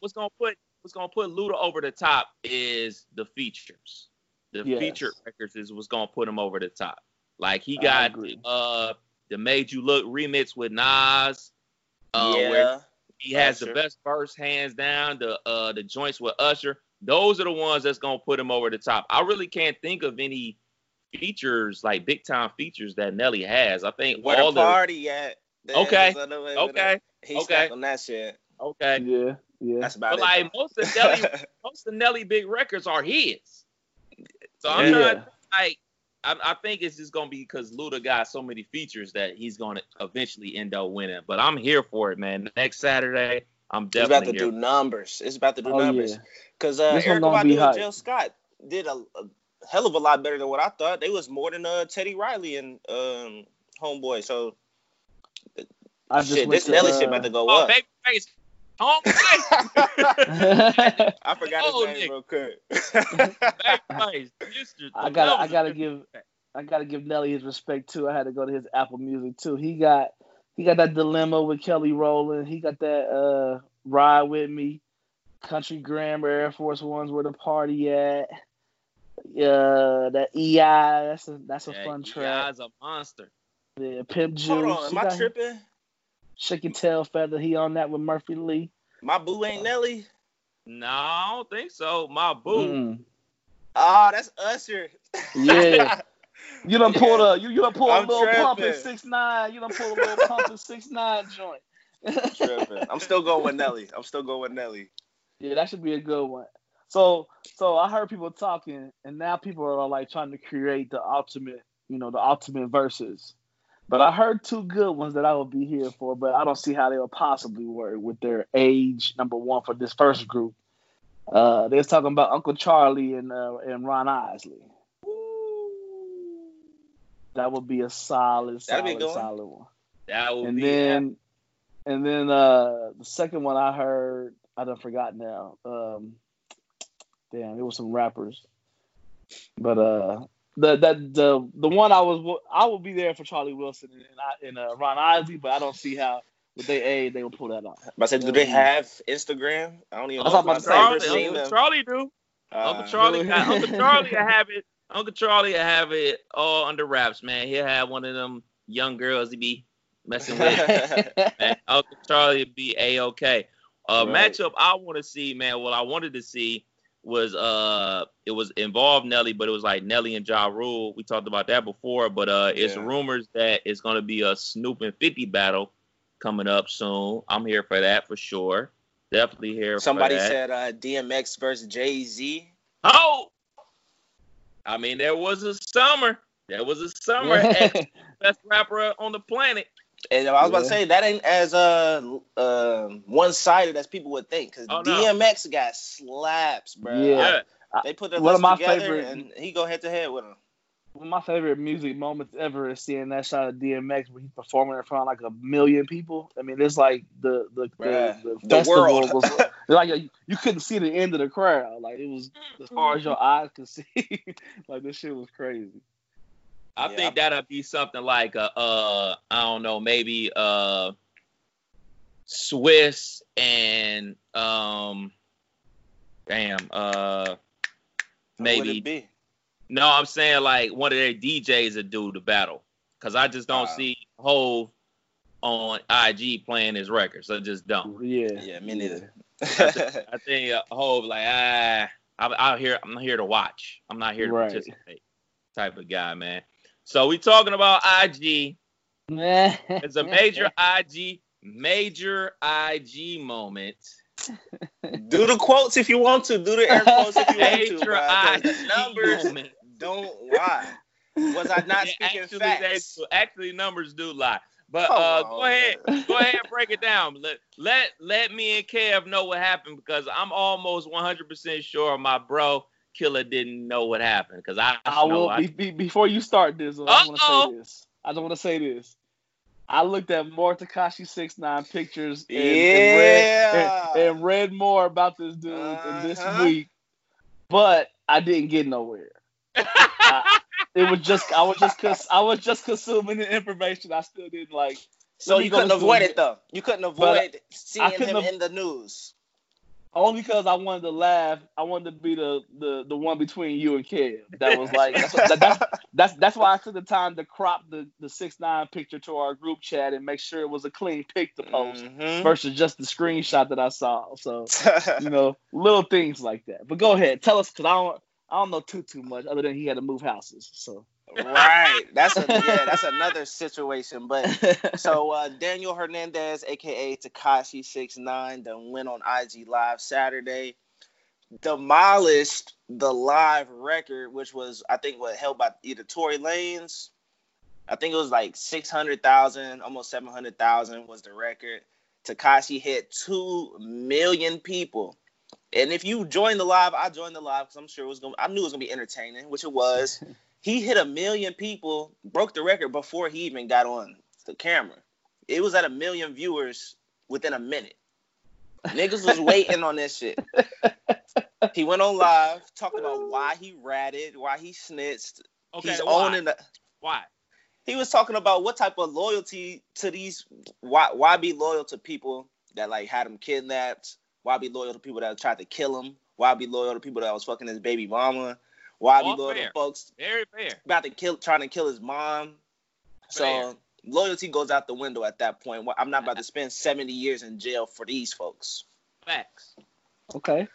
what's going to put what's going to put Luda over the top is the features. The yes. featured records is what's going to put him over the top. Like, he got uh, the Made You Look remix with Nas. Uh, yeah. Where he has Usher. The best verse, hands down. The uh, the joints with Usher. Those are the ones that's going to put him over the top. I really can't think of any features, like big-time features that Nelly has. I think Where all the... Where the Party at? There okay. Okay. He's okay. on that shit. Okay. Yeah. Yeah. That's about but, it. Like, most of Nelly, most of Nelly big records are his. So I'm yeah. not like I, I think it's just gonna be because Luda got so many features that he's gonna eventually end up winning. But I'm here for it, man. Next Saturday, I'm definitely it's about to here. do numbers. It's about to do oh, numbers because yeah. uh, Erykah Badu and Jill Scott did a, a hell of a lot better than what I thought. They was more than uh, Teddy Riley and um, Homeboy. So I just shit, this Nelly uh, shit about to go oh, up. Babyface. Homeboy. I forgot his oh, name Nick. real quick. Babyface. I gotta, I gotta give, I gotta give Nelly his respect too. I had to go to his Apple Music too. He got, he got that Dilemma with Kelly Rowland. He got that uh, Ride With Me, Country Grammar, Air Force Ones, Where the Party At. Yeah, uh, that E I. That's a that's a yeah, fun track. E I's a monster. Yeah, Pimp Juice. Hold on, am I tripping? Shake Your Tail Feather. He on that with Murphy Lee. My boo ain't Nelly. No, I don't think so. My boo. Mm. Oh, that's Usher. Yeah. You done pulled a you you done pulled I'm a little tripping. pump in six nine. You done pulled a little pump in six nine joint. I'm tripping. I'm still going with Nelly. I'm still going with Nelly. Yeah, that should be a good one. So so I heard people talking, and now people are like trying to create the ultimate, you know, the ultimate verses. But I heard two good ones that I would be here for, but I don't see how they will possibly work with their age, number one, for this first group. Uh, they was talking about Uncle Charlie and uh, and Ron Isley. That would be a solid, solid, solid one. That would and be then, And then uh, the second one I heard, I done forgot now. Um, damn, it was some rappers. But... uh. The that the the one I was I will be there for Charlie Wilson and I, and uh, Ron Isley, but I don't see how with their age they will pull that off. But I said, do they have Instagram? I don't even. I know about if Charlie, Charlie, Uncle Charlie do. Uh, Uncle Charlie, got, Uncle Charlie, I have it. Uncle Charlie, I have it all under wraps, man. He'll have one of them young girls he be messing with. Man, Uncle Charlie be a okay. Uh, right. Matchup I want to see, man. What I wanted to see. Was uh, it was involved Nelly, but it was like Nelly and Ja Rule. We talked about that before, but uh, it's yeah. rumors that it's gonna be a Snoop and fifty battle coming up soon. I'm here for that for sure. Definitely here. Somebody for that. said uh, D M X versus Jay-Z. Oh, I mean, there was a summer. There was a summer. X, best rapper on the planet. And I was about yeah. to say that ain't as uh, uh one sided as people would think because oh, D M X no. got slaps, bro. Yeah, I, they put their one of my together favorite, and he go head to head with him. One of my favorite music moments ever is seeing that shot of D M X when he's performing in front of like a million people. I mean, it's like the the the, the, the festival world. was like a, you couldn't see the end of the crowd. Like it was as far as your eyes could see. Like this shit was crazy. I yeah, think that'll be something like a, uh, I don't know, maybe uh, Swiss and um, damn, uh, maybe. Would it be? No, I'm saying like one of their D Js would do the battle because I just don't uh, see Hov on I G playing his records. I just don't. Yeah, yeah, me neither. I, th- I think uh, Hov like ah, I'm out here. I'm here to watch. I'm not here to right. participate. Type of guy, man. So we talking about I G. It's a major I G, major I G moment. Do the quotes if you want to. Do the air quotes if you major want to. Major I G numbers moment. Don't lie. Was I not yeah, speaking actually, facts? They, actually, numbers do lie. But oh, uh, go ahead, go ahead and break it down. Let, let let me and Kev know what happened because I'm almost one hundred percent sure my bro Killer didn't know what happened because I. I will I, be, be, before you start this. I want to say this. I don't want to say this. I looked at more Tekashi six nine pictures and, yeah. and, read, and, and read more about this dude uh-huh. in this week, but I didn't get nowhere. I, it was just I was just cons- I was just consuming the information. I still didn't like. So you couldn't avoid it though. You couldn't avoid seeing him in the news. Only because I wanted to laugh. I wanted to be the, the, the one between you and Kev. That was like that's what, that, that's, that's that's why I took the time to crop the the six nine picture to our group chat and make sure it was a clean pic to post mm-hmm. versus just the screenshot that I saw. So you know, little things like that. But go ahead, tell us because I don't I don't know too too much other than he had to move houses. So right, that's a, yeah, that's another situation. But so uh, Daniel Hernandez, aka Tekashi six nine, done went on I G Live Saturday, demolished the live record, which was, I think, what held by either Tory Lanez. I think it was like six hundred thousand, almost seven hundred thousand was the record. Tekashi hit two million people. And if you join the live, I joined the live because I'm sure it was going. I knew it was going to be entertaining, which it was. He hit a million people, broke the record before he even got on the camera. It was at a million viewers within a minute. Niggas was waiting on this shit. He went on live, talked about why he ratted, why he snitched. Okay, he's why? Owning the... Why? He was talking about what type of loyalty to these... Why, why be loyal to people that, like, had him kidnapped? Why be loyal to people that tried to kill him? Why be loyal to people that was fucking his baby mama? Why All be loyal fair. to folks Very fair. about to kill, trying to kill his mom? Fair. So loyalty goes out the window at that point. I'm not about to spend seventy years in jail for these folks. Facts. Okay.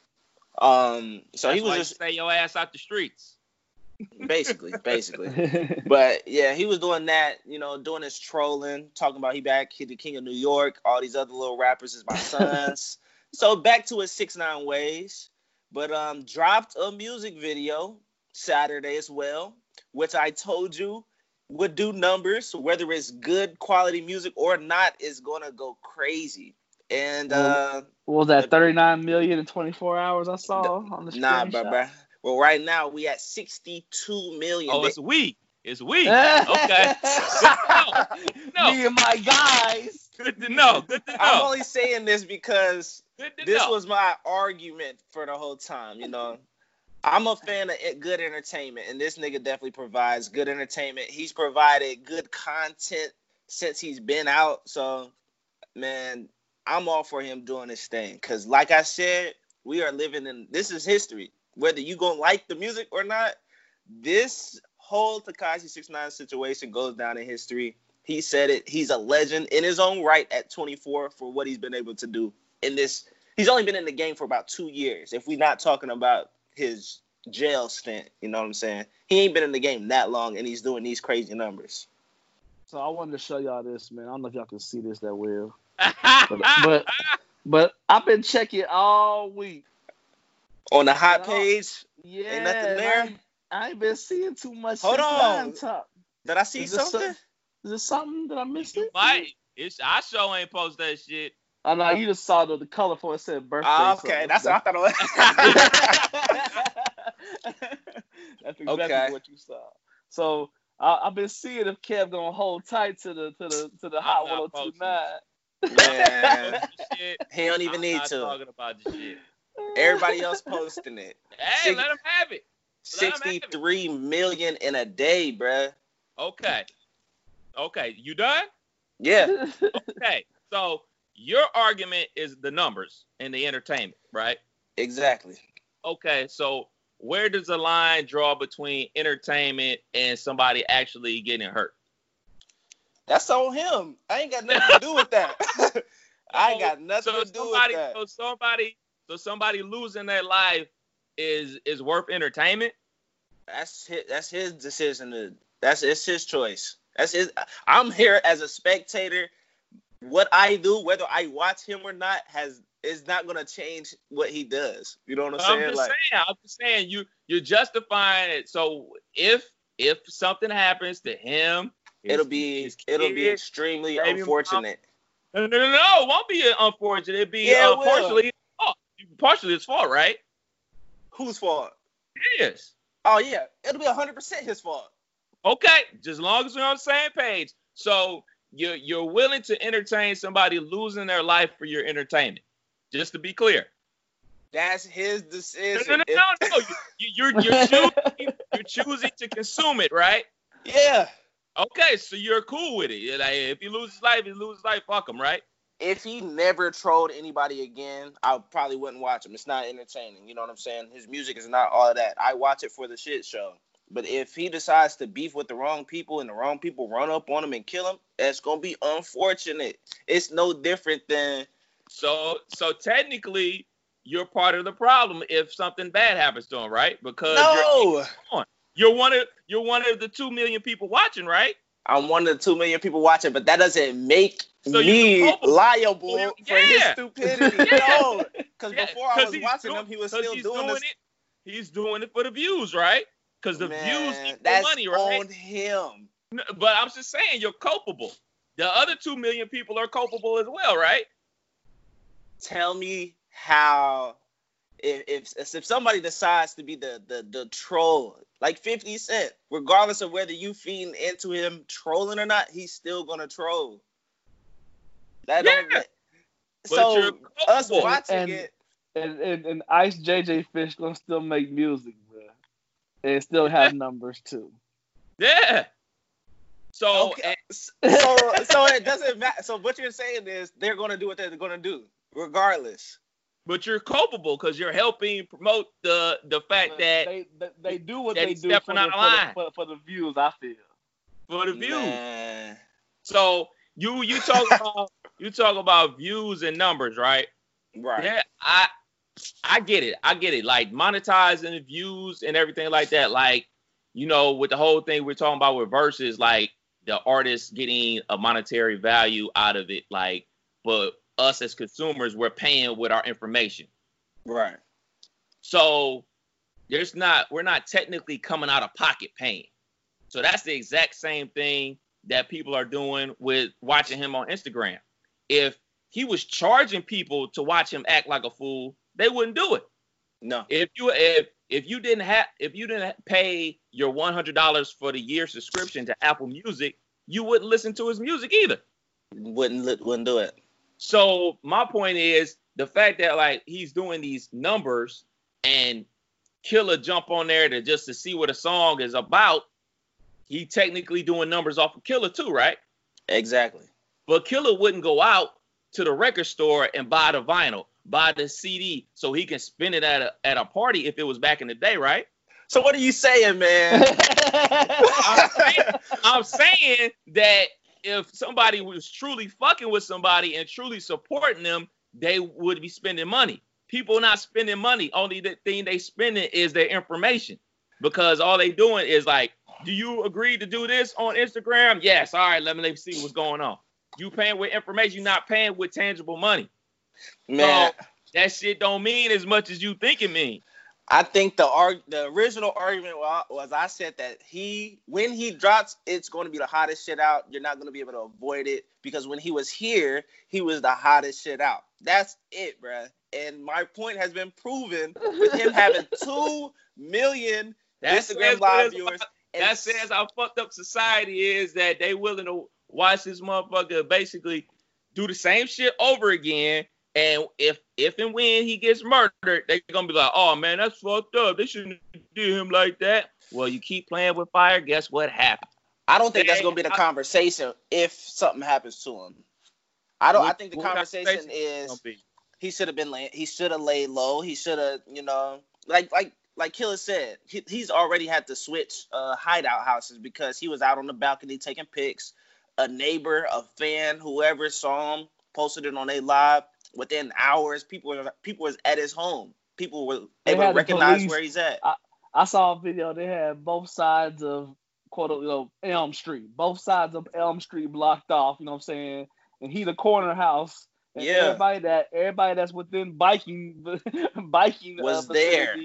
Um. So That's he was why just stay your ass out the streets. Basically, basically. But yeah, he was doing that. You know, doing his trolling, talking about he back, he the king of New York. All these other little rappers is my sons. So back to his six nine ways, but um, dropped a music video Saturday as well, which I told you would do numbers. Whether it's good quality music or not, is gonna go crazy. And uh, what was that, thirty-nine million in twenty-four hours? I saw the, on the screen. Nah, bro, bro. Well, right now we at sixty-two million. Oh, it's weak. It's weak. Okay. No. Me and my guys. Good to know. Good to know. I'm only saying this because this know. was my argument for the whole time, you know. I'm a fan of good entertainment, and this nigga definitely provides good entertainment. He's provided good content since he's been out. So, man, I'm all for him doing his thing because, like I said, we are living in – this is history. Whether you gonna like the music or not, this whole Tekashi six nine situation goes down in history. He said it. He's a legend in his own right at twenty-four for what he's been able to do in this. He's only been in the game for about two years. If we're not talking about his jail stint, you know what I'm saying? He ain't been in the game that long, and he's doing these crazy numbers. So I wanted to show y'all this, man. I don't know if y'all can see this that well. But, but, but I've been checking all week. On the hot page? Yeah. Ain't nothing there? I ain't, I ain't been seeing too much. Hold on. Top. Did I see is something? There, is there something that I missed? You it? Might. It's, I sure ain't post that shit. I know. You just saw the, the colorful. It said birthday. Oh, okay. So that's what I thought it was. That's exactly okay. what you saw. So I, I've been seeing if Kev going to hold tight to the to the, to the hot one oh two nine. Man. Shit. He don't even I'm need not to. Talking about this shit. Everybody else posting it. Hey, Six, let them have it. Let sixty-three have it. Million in a day, bruh. Okay. Okay. You done? Yeah. Okay. So your argument is the numbers and the entertainment, right? Exactly. Okay. So where does the line draw between entertainment and somebody actually getting hurt? That's on him. I ain't got nothing to do with that. So, I ain't got nothing so to do somebody, with that. So somebody... So somebody losing their life is is worth entertainment? That's his, that's his decision. To, that's it's his choice. That's his. I'm here as a spectator. What I do, whether I watch him or not, has is not going to change what he does. You know what I'm saying? I'm just like, saying. I'm just saying. You you're justifying it. So if if something happens to him, his, it'll be kids, it'll be extremely unfortunate. Mom. No, no, no, it won't be unfortunate. It'd be yeah, it unfortunately. Will. Partially his fault, right? Whose fault? His. Oh, yeah. It'll be one hundred percent his fault. Okay. Just as long as we're on the same page. So you're, you're willing to entertain somebody losing their life for your entertainment. Just to be clear. That's his decision. No, no, no. no, no. you, you're, you're, choosing, you're choosing to consume it, right? Yeah. Okay. So you're cool with it. Like, if he loses life, he loses life. Fuck him, right? If he never trolled anybody again, I probably wouldn't watch him. It's not entertaining. You know what I'm saying? His music is not all of that. I watch it for the shit show. But if he decides to beef with the wrong people and the wrong people run up on him and kill him, that's going to be unfortunate. It's no different than... So so technically, you're part of the problem if something bad happens to him, right? Because no! You're, you're, one of, you're one of the two million people watching, right? I'm one of the two million people watching, but that doesn't make so me liable yeah. for his stupidity. yeah. No, because yeah. before I was watching do- him, he was still doing, doing this. It. He's doing it for the views, right? Because the Man, views equal money, right? That's on him. But I'm just saying, you're culpable. The other two million people are culpable as well, right? Tell me how, if if, if somebody decides to be the, the, the troll, like fifty Cent, regardless of whether you feed into him trolling or not, he's still going to troll. That yeah. don't get, so us watching and, it. And, and, and Ice J J Fish going to still make music, bro. And still have numbers, too. Yeah. So, okay. and, so, so it doesn't matter. So what you're saying is they're going to do what they're going to do, regardless. But you're culpable because you're helping promote the the fact but that they, they they do what they do for the, line. For, the, for, the, for the views. I feel for the views. Nah. So you you talk about you talk about views and numbers, right? Right. Yeah, I I get it. I get it. Like monetizing the views and everything like that. Like you know, with the whole thing we're talking about with verses, like the artist getting a monetary value out of it, like but. Us as consumers, we're paying with our information. Right. So there's not, we're not technically coming out of pocket paying. So that's the exact same thing that people are doing with watching him on Instagram. If he was charging people to watch him act like a fool, they wouldn't do it. No. If you if if you didn't have if you didn't pay your one hundred dollars for the year subscription to Apple Music, you wouldn't listen to his music either. Wouldn't wouldn't do it. So my point is the fact that like he's doing these numbers and Killer jump on there to just to see what a song is about. He technically doing numbers off of Killer too, right? Exactly. But Killer wouldn't go out to the record store and buy the vinyl, buy the C D, so he can spin it at a at a party if it was back in the day, right? So what are you saying, man? I'm, saying, I'm saying that. If somebody was truly fucking with somebody and truly supporting them, they would be spending money. People not spending money. Only the thing they spending is their information. Because all they doing is like, do you agree to do this on Instagram? Yes. All right, let me, let me see what's going on. You paying with information. You not paying with tangible money. Man. So that shit don't mean as much as you think it means. I think the arg- the original argument was I said that he when he drops, it's going to be the hottest shit out. You're not going to be able to avoid it because when he was here, he was the hottest shit out. That's it, bruh. And my point has been proven with him having two million that Instagram Live viewers. That and says how fucked up society is that they willing to watch this motherfucker basically do the same shit over again. And if if and when he gets murdered, they're going to be like, oh, man, that's fucked up. They shouldn't do him like that. Well, you keep playing with fire. Guess what happened? I don't think and that's going to be the I, conversation if something happens to him. I don't. What, I think the conversation is he should have been laid, he should have laid low. He should have, you know, like like like Killer said, he, he's already had to switch uh, hideout houses because he was out on the balcony taking pics. A neighbor, a fan, whoever saw him, posted it on their live. Within hours, people were people was at his home. People were able to recognize where he's at. I, I saw a video. They had both sides of quote you know, Elm Street, both sides of Elm Street blocked off. You know what I'm saying? And he the corner house. And yeah. Everybody that everybody that's within biking biking was uh, there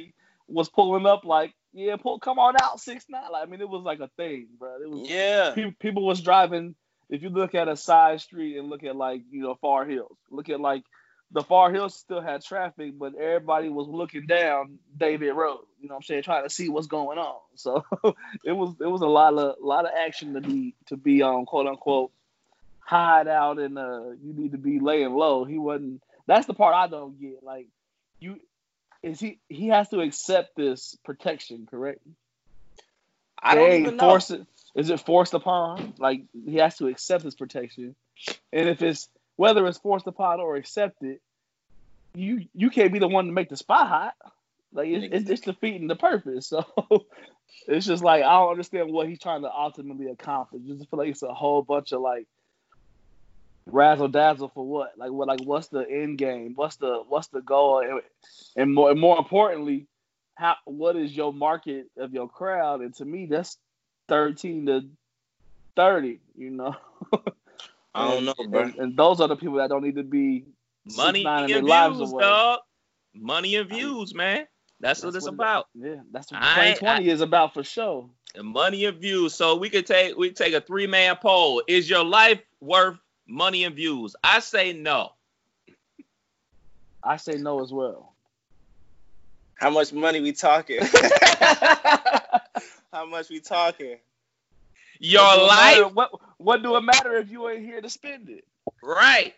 was pulling up like yeah, pull come on out six nine. Like, I mean, it was like a thing, bro. It was, yeah. People, people was driving. If you look at a side street and look at like you know Far Hills, look at like. The Far Hills still had traffic, but everybody was looking down David Road. You know what I'm saying? Trying to see what's going on. So it was it was a lot of a lot of action to be to be on um, quote unquote hide out and uh you need to be laying low. He wasn't that's the part I don't get. Like you is he he has to accept this protection, correct? I don't they even know. Force it, is it forced upon? Like he has to accept this protection. And if it's whether it's forced upon or accepted, you you can't be the one to make the spot hot. Like it's, it's just defeating the purpose. So it's just like I don't understand what he's trying to ultimately accomplish. Just feel like it's a whole bunch of like razzle dazzle for what? Like what? Like what's the end game? What's the what's the goal? And, and more and more importantly, how what is your market of your crowd? And to me, that's thirteen to thirty. You know. I don't know, bro. And, and those are the people that don't need to be money and their views, lives away. Dog. Money and views, I, man. That's, that's what it's what about. It, yeah, that's what twenty twenty is about for sure. And money and views. So we could take we take a three man poll. Is your life worth money and views? I say no. I say no as well. How much money we talking? How much we talking? Your what life. Matter, what what do it matter if you ain't here to spend it? Right.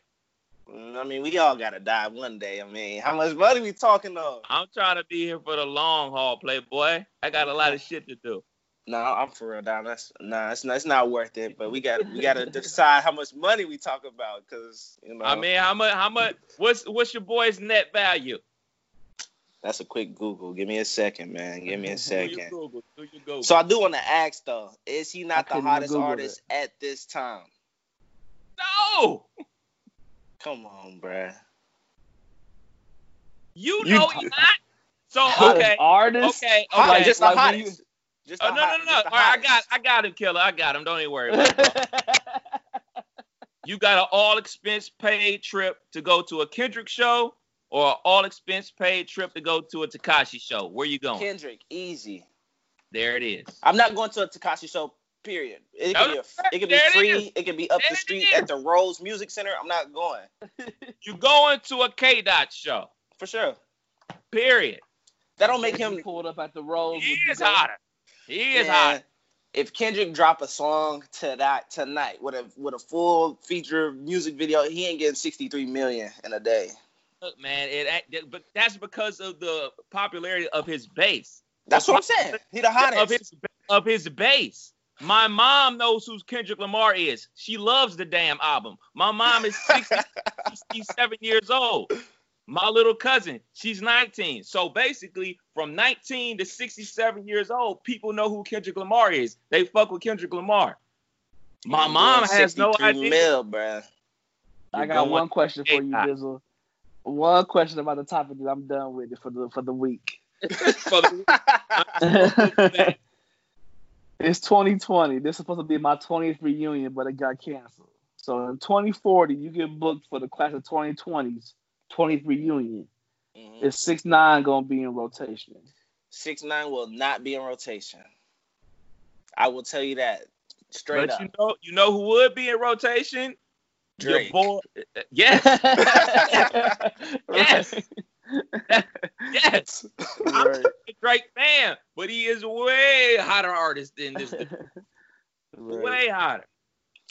I mean, we all gotta die one day. I mean, how much money we talking of? I'm trying to be here for the long haul, Playboy. I got a lot of shit to do. No, nah, I'm for real, Dom. That's nah, it's not, it's not worth it. But we got we gotta decide how much money we talk about, cause you know. I mean, how much? How much? What's what's your boy's net value? That's a quick Google. Give me a second, man. Give me a second. Do Google? Do Google? So I do want to ask though: is he not the hottest Google artist it. at this time? No. Come on, bruh. You know he's not. So okay, artist. Okay, okay. Like, just the like hottest. You, just the oh, no, hot, no, no, no. All right, I got, I got him, Killer. I got him. Don't even worry about it. You got an all-expense-paid trip to go to a Kendrick show, or an all-expense-paid trip to go to a Tekashi show. Where you going? Kendrick, easy. There it is. I'm not going to a Tekashi show. Period. It could be, a, it could be free. It, it could be up there the street at the Rose Music Center. I'm not going. You going to a K-Dot show for sure. Period. That don't make him pulled up at the Rose. He is hotter. He is hot. If Kendrick drop a song to that tonight with a with a full feature music video, he ain't getting sixty-three million in a day. Look, man, it but that's because of the popularity of his base. That's what I'm saying. He the hottest of his of his base. My mom knows who Kendrick Lamar is. She loves the damn album. My mom is sixty, sixty-seven years old. My little cousin, she's nineteen. So basically, from nineteen to sixty-seven years old, people know who Kendrick Lamar is. They fuck with Kendrick Lamar. My mom has no idea. Mil, bruh. I got one question for you, Dizzle. One question about the topic that I'm done with it for the for the week. For the week. It's twenty twenty. This is supposed to be my twentieth reunion, but it got canceled. So in twenty forty, you get booked for the class of twenty twenties, twentieth reunion. Mm-hmm. Is six nine going to be in rotation? six nine will not be in rotation. I will tell you that straight but up. But you know, you know who would be in rotation? Drake. Your boy. Yes. Yes. Yes, right. I'm a Drake fan, but he is a way hotter artist than this. Right. Way hotter.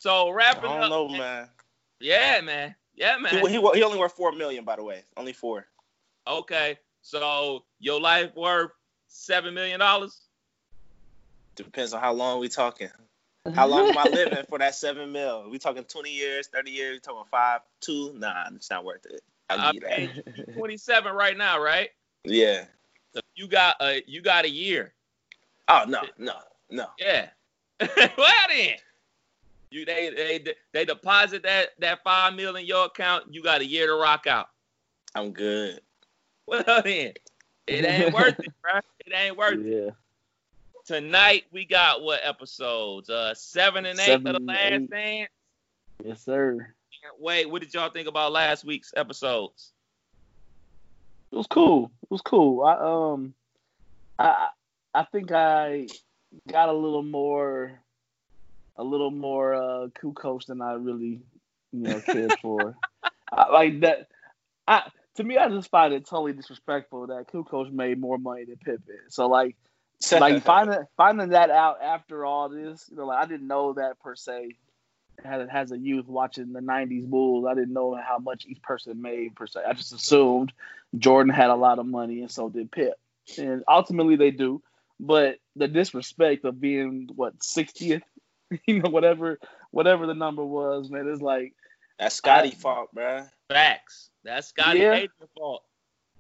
So wrapping up. I don't up, know, man. man. Yeah, man. Yeah, man. He, he, he only worth four million, by the way. Only four. Okay, so your life worth seven million dollars? Depends on how long we talking. How long am I living for that seven mil? We talking twenty years, thirty years? We talking five, two? Nah, it's not worth it. I'm twenty-seven right now, right? Yeah. So you got a you got a year. Oh no, no, no. Yeah. Well then, you they they they deposit that that five mil in your account. You got a year to rock out. I'm good. Well then, it ain't worth it, right? It ain't worth yeah. it. Tonight we got what episodes? Uh, seven and eight seven of the last dance. Yes, sir. Wait, what did y'all think about last week's episodes? It was cool. It was cool. I um, I I think I got a little more, a little more uh, Kukoč than I really, you know, cared for. I, like that. I to me, I just find it totally disrespectful that Kukoč made more money than Pippen. So like, like finding finding that out after all this, you know, like I didn't know that per se. Has a youth watching the nineties Bulls. I didn't know how much each person made per se. I just assumed Jordan had a lot of money and so did Pip. And ultimately they do. But the disrespect of being what sixtieth, you know, whatever, whatever the number was, man, it's like that's Scotty's fault, bro. Facts. That's Scotty yeah. Aiden's fault.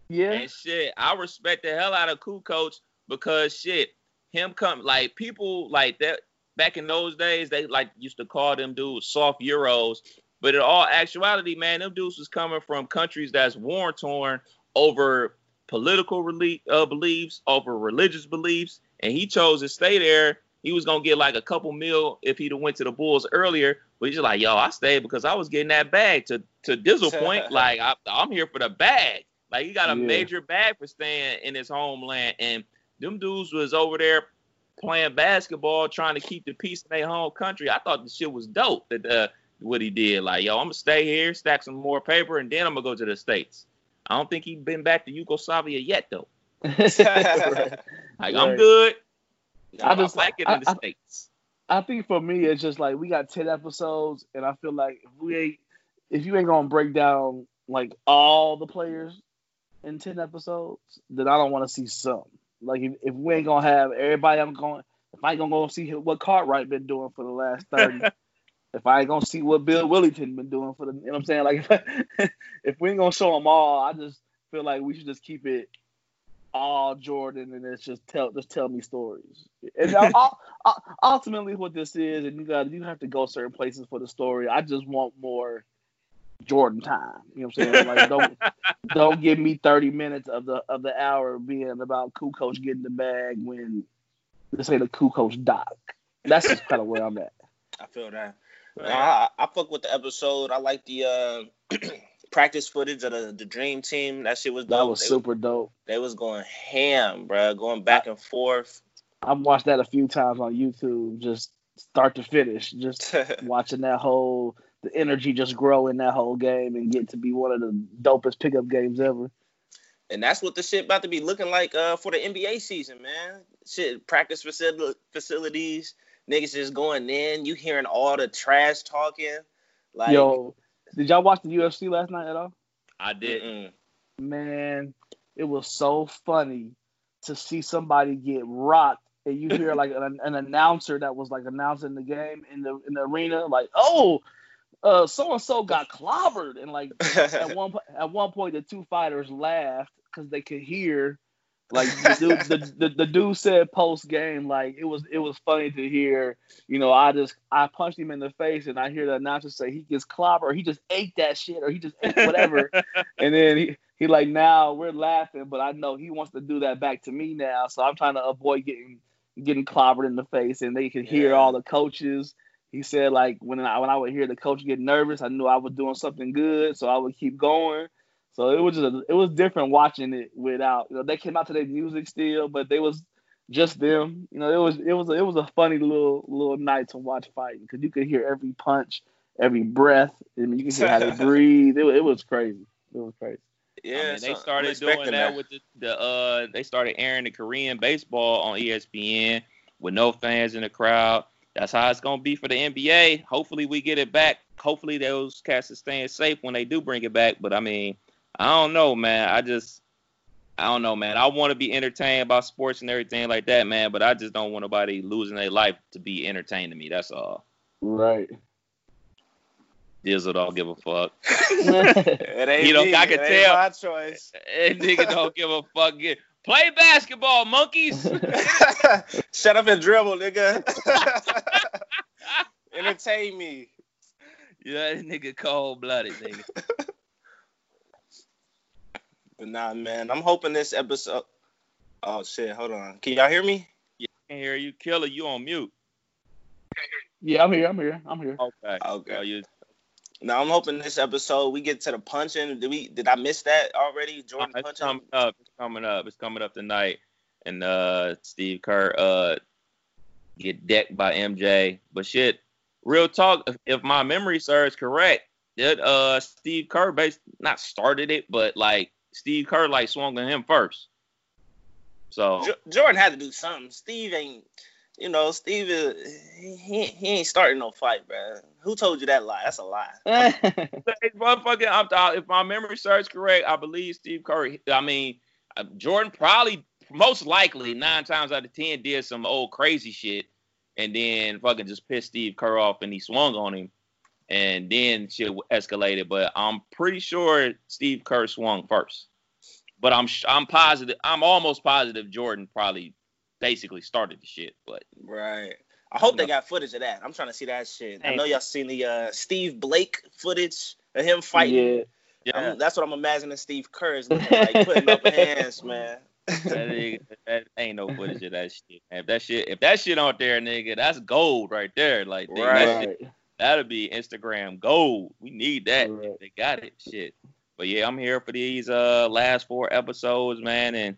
Yeah. And shit, I respect the hell out of Kukoč because shit, him come like people like that. Back in those days, they like used to call them dudes soft Euros. But in all actuality, man, them dudes was coming from countries that's war-torn over political relief, uh, beliefs, over religious beliefs. And he chose to stay there. He was going to get like a couple mil if he'd have went to the Bulls earlier. But he's just like, yo, I stayed because I was getting that bag. To to Dizzle point, like, I, I'm here for the bag. Like, he got a yeah. major bag for staying in his homeland. And them dudes was over there playing basketball, trying to keep the peace in their home country. I thought the shit was dope, that uh, what he did. Like, yo, I'm going to stay here, stack some more paper, and then I'm going to go to the States. I don't think he'd been back to Yugoslavia yet, though. Right. Like, right. I'm good. I, I just like it I, in the I, States. I think for me, it's just like we got ten episodes, and I feel like if we ain't, if you ain't gonna break down like all the players in ten episodes, then I don't want to see some. Like if, if we ain't gonna have everybody, I'm going. If I ain't gonna go see what Cartwright been doing for the last thirty, if I ain't gonna see what Bill Willington been doing for the, you know what I'm saying? Like if, I, if we ain't gonna show them all, I just feel like we should just keep it all Jordan, and it's just tell just tell me stories. And I, I, I, ultimately, what this is, and you got you have to go certain places for the story. I just want more Jordan time. You know what I'm saying? Like don't don't give me thirty minutes of the of the hour being about Kukoč getting the bag when this ain't a Kukoč doc. That's just kind of where I'm at. I feel that. Right. I, I fuck with the episode. I like the uh, practice footage of the, the Dream Team. That shit was dope. That was they, super dope. They was going ham, bro. Going back and forth. I've watched that a few times on YouTube, just start to finish. Just watching that whole, the energy just grow in that whole game and get to be one of the dopest pickup games ever. And that's what the shit about to be looking like uh, for the N B A season, man. Shit, practice facil- facilities, niggas just going in. You hearing all the trash talking. Like, yo, did y'all watch the U F C last night at all? I didn't. Man, it was so funny to see somebody get rocked. And you hear like an, an announcer that was like announcing the game in the in the arena, like, oh, uh, so and so got clobbered, and like at one at one point the two fighters laughed because they could hear, like the dude, the, the, the dude said post game, like it was it was funny to hear, you know, I just I punched him in the face, and I hear the announcer say he gets clobbered, or he just ate that shit, or he just ate whatever, and then he. He like, now we're laughing, but I know he wants to do that back to me now, so I'm trying to avoid getting getting clobbered in the face. And they could hear yeah. all the coaches. He said, like, when I when I would hear the coach get nervous, I knew I was doing something good, so I would keep going. So it was just a, it was different watching it without, you know, they came out to their music still, but they was just them. You know, it was it was it was a funny little little night to watch fighting because you could hear every punch, every breath, and you could hear how they breathe. It, it was crazy. It was crazy. Yeah, I mean, they started doing that, that with the, the uh, they started airing the Korean baseball on E S P N with no fans in the crowd. That's how it's gonna be for the N B A. Hopefully, we get it back. Hopefully, those cats are staying safe when they do bring it back. But I mean, I don't know, man. I just, I don't know, man. I want to be entertained by sports and everything like that, man. But I just don't want nobody losing their life to be entertained to me. That's all. Right. Dizzle don't give a fuck. It ain't you know, me. I can it tell. Ain't my choice. That nigga don't give a fuck. Play basketball, monkeys. Shut up and dribble, nigga. Entertain me. Yeah, that nigga cold-blooded, nigga. But nah, man, I'm hoping this episode. Oh shit, hold on. Can y'all hear me? Yeah, I can hear you, Killer. You on mute? Yeah, I'm here. I'm here. I'm here. Okay. Okay. Oh, you. Now I'm hoping this episode we get to the punching. Did we? Did I miss that already? Jordan punching. It's coming up. It's coming up. It's coming up tonight. And uh, Steve Kerr uh, get decked by M J. But shit, real talk. If, if my memory serves correct, that uh, Steve Kerr based not started it, but like Steve Kerr like swung on him first. So J- Jordan had to do something. Steve ain't. You know, Steve, is, he, he ain't starting no fight, bro. Who told you that lie? That's a lie. If my memory serves correct, I believe Steve Curry, I mean, Jordan probably, most likely, nine times out of ten, did some old crazy shit and then fucking just pissed Steve Kerr off and he swung on him and then shit escalated. But I'm pretty sure Steve Kerr swung first. But I'm I'm positive, I'm almost positive Jordan probably basically started the shit, but right. I hope they got footage of that. I'm trying to see that shit. I know y'all seen the uh, Steve Blake footage of him fighting. Yeah, yeah. Um, that's what I'm imagining. Steve Kerr is looking like, putting up hands, man. That, is, that ain't no footage of that shit. Man. If that shit, if that shit out there, nigga, that's gold right there. Like, right. That, shit, That'll be Instagram gold. We need that. Right. They got it. Shit. But yeah, I'm here for these uh last four episodes, man. And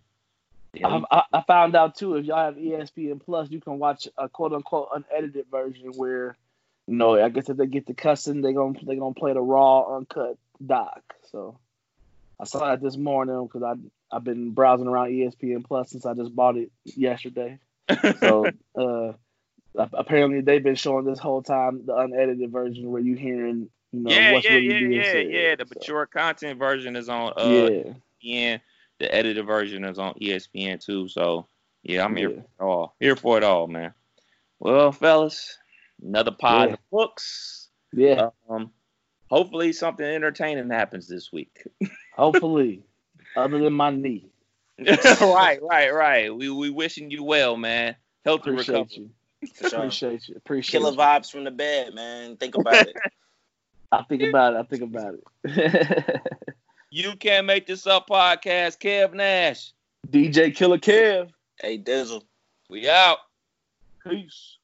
yeah, I, I found out too, if y'all have E S P N Plus, you can watch a quote unquote unedited version where, you know, I guess if they get to cussing, they gonna they gonna play the raw uncut doc. So I saw that this morning because I I've been browsing around E S P N Plus since I just bought it yesterday. So uh, apparently they've been showing this whole time the unedited version where you hearing, you know, yeah, what's yeah, really yeah, being yeah, said. Yeah, yeah, the so. mature content version is on uh, yeah. E S P N. The edited version is on E S P N too. So yeah, I'm here yeah. for it all. Here for it all, man. Well, fellas, another pod yeah. in the books. Yeah. Um, hopefully something entertaining happens this week. Hopefully. Other than my knee. right, right, right. We we wishing you well, man. Health and recovery. Appreciate you. Sure. Appreciate you. Appreciate Killer you. Vibes from the bed, man. Think about it. I think about it. I think about it. You Can't Make This Up podcast. Kev Nash. D J Killer Kev. Hey, Dizzle. We out. Peace.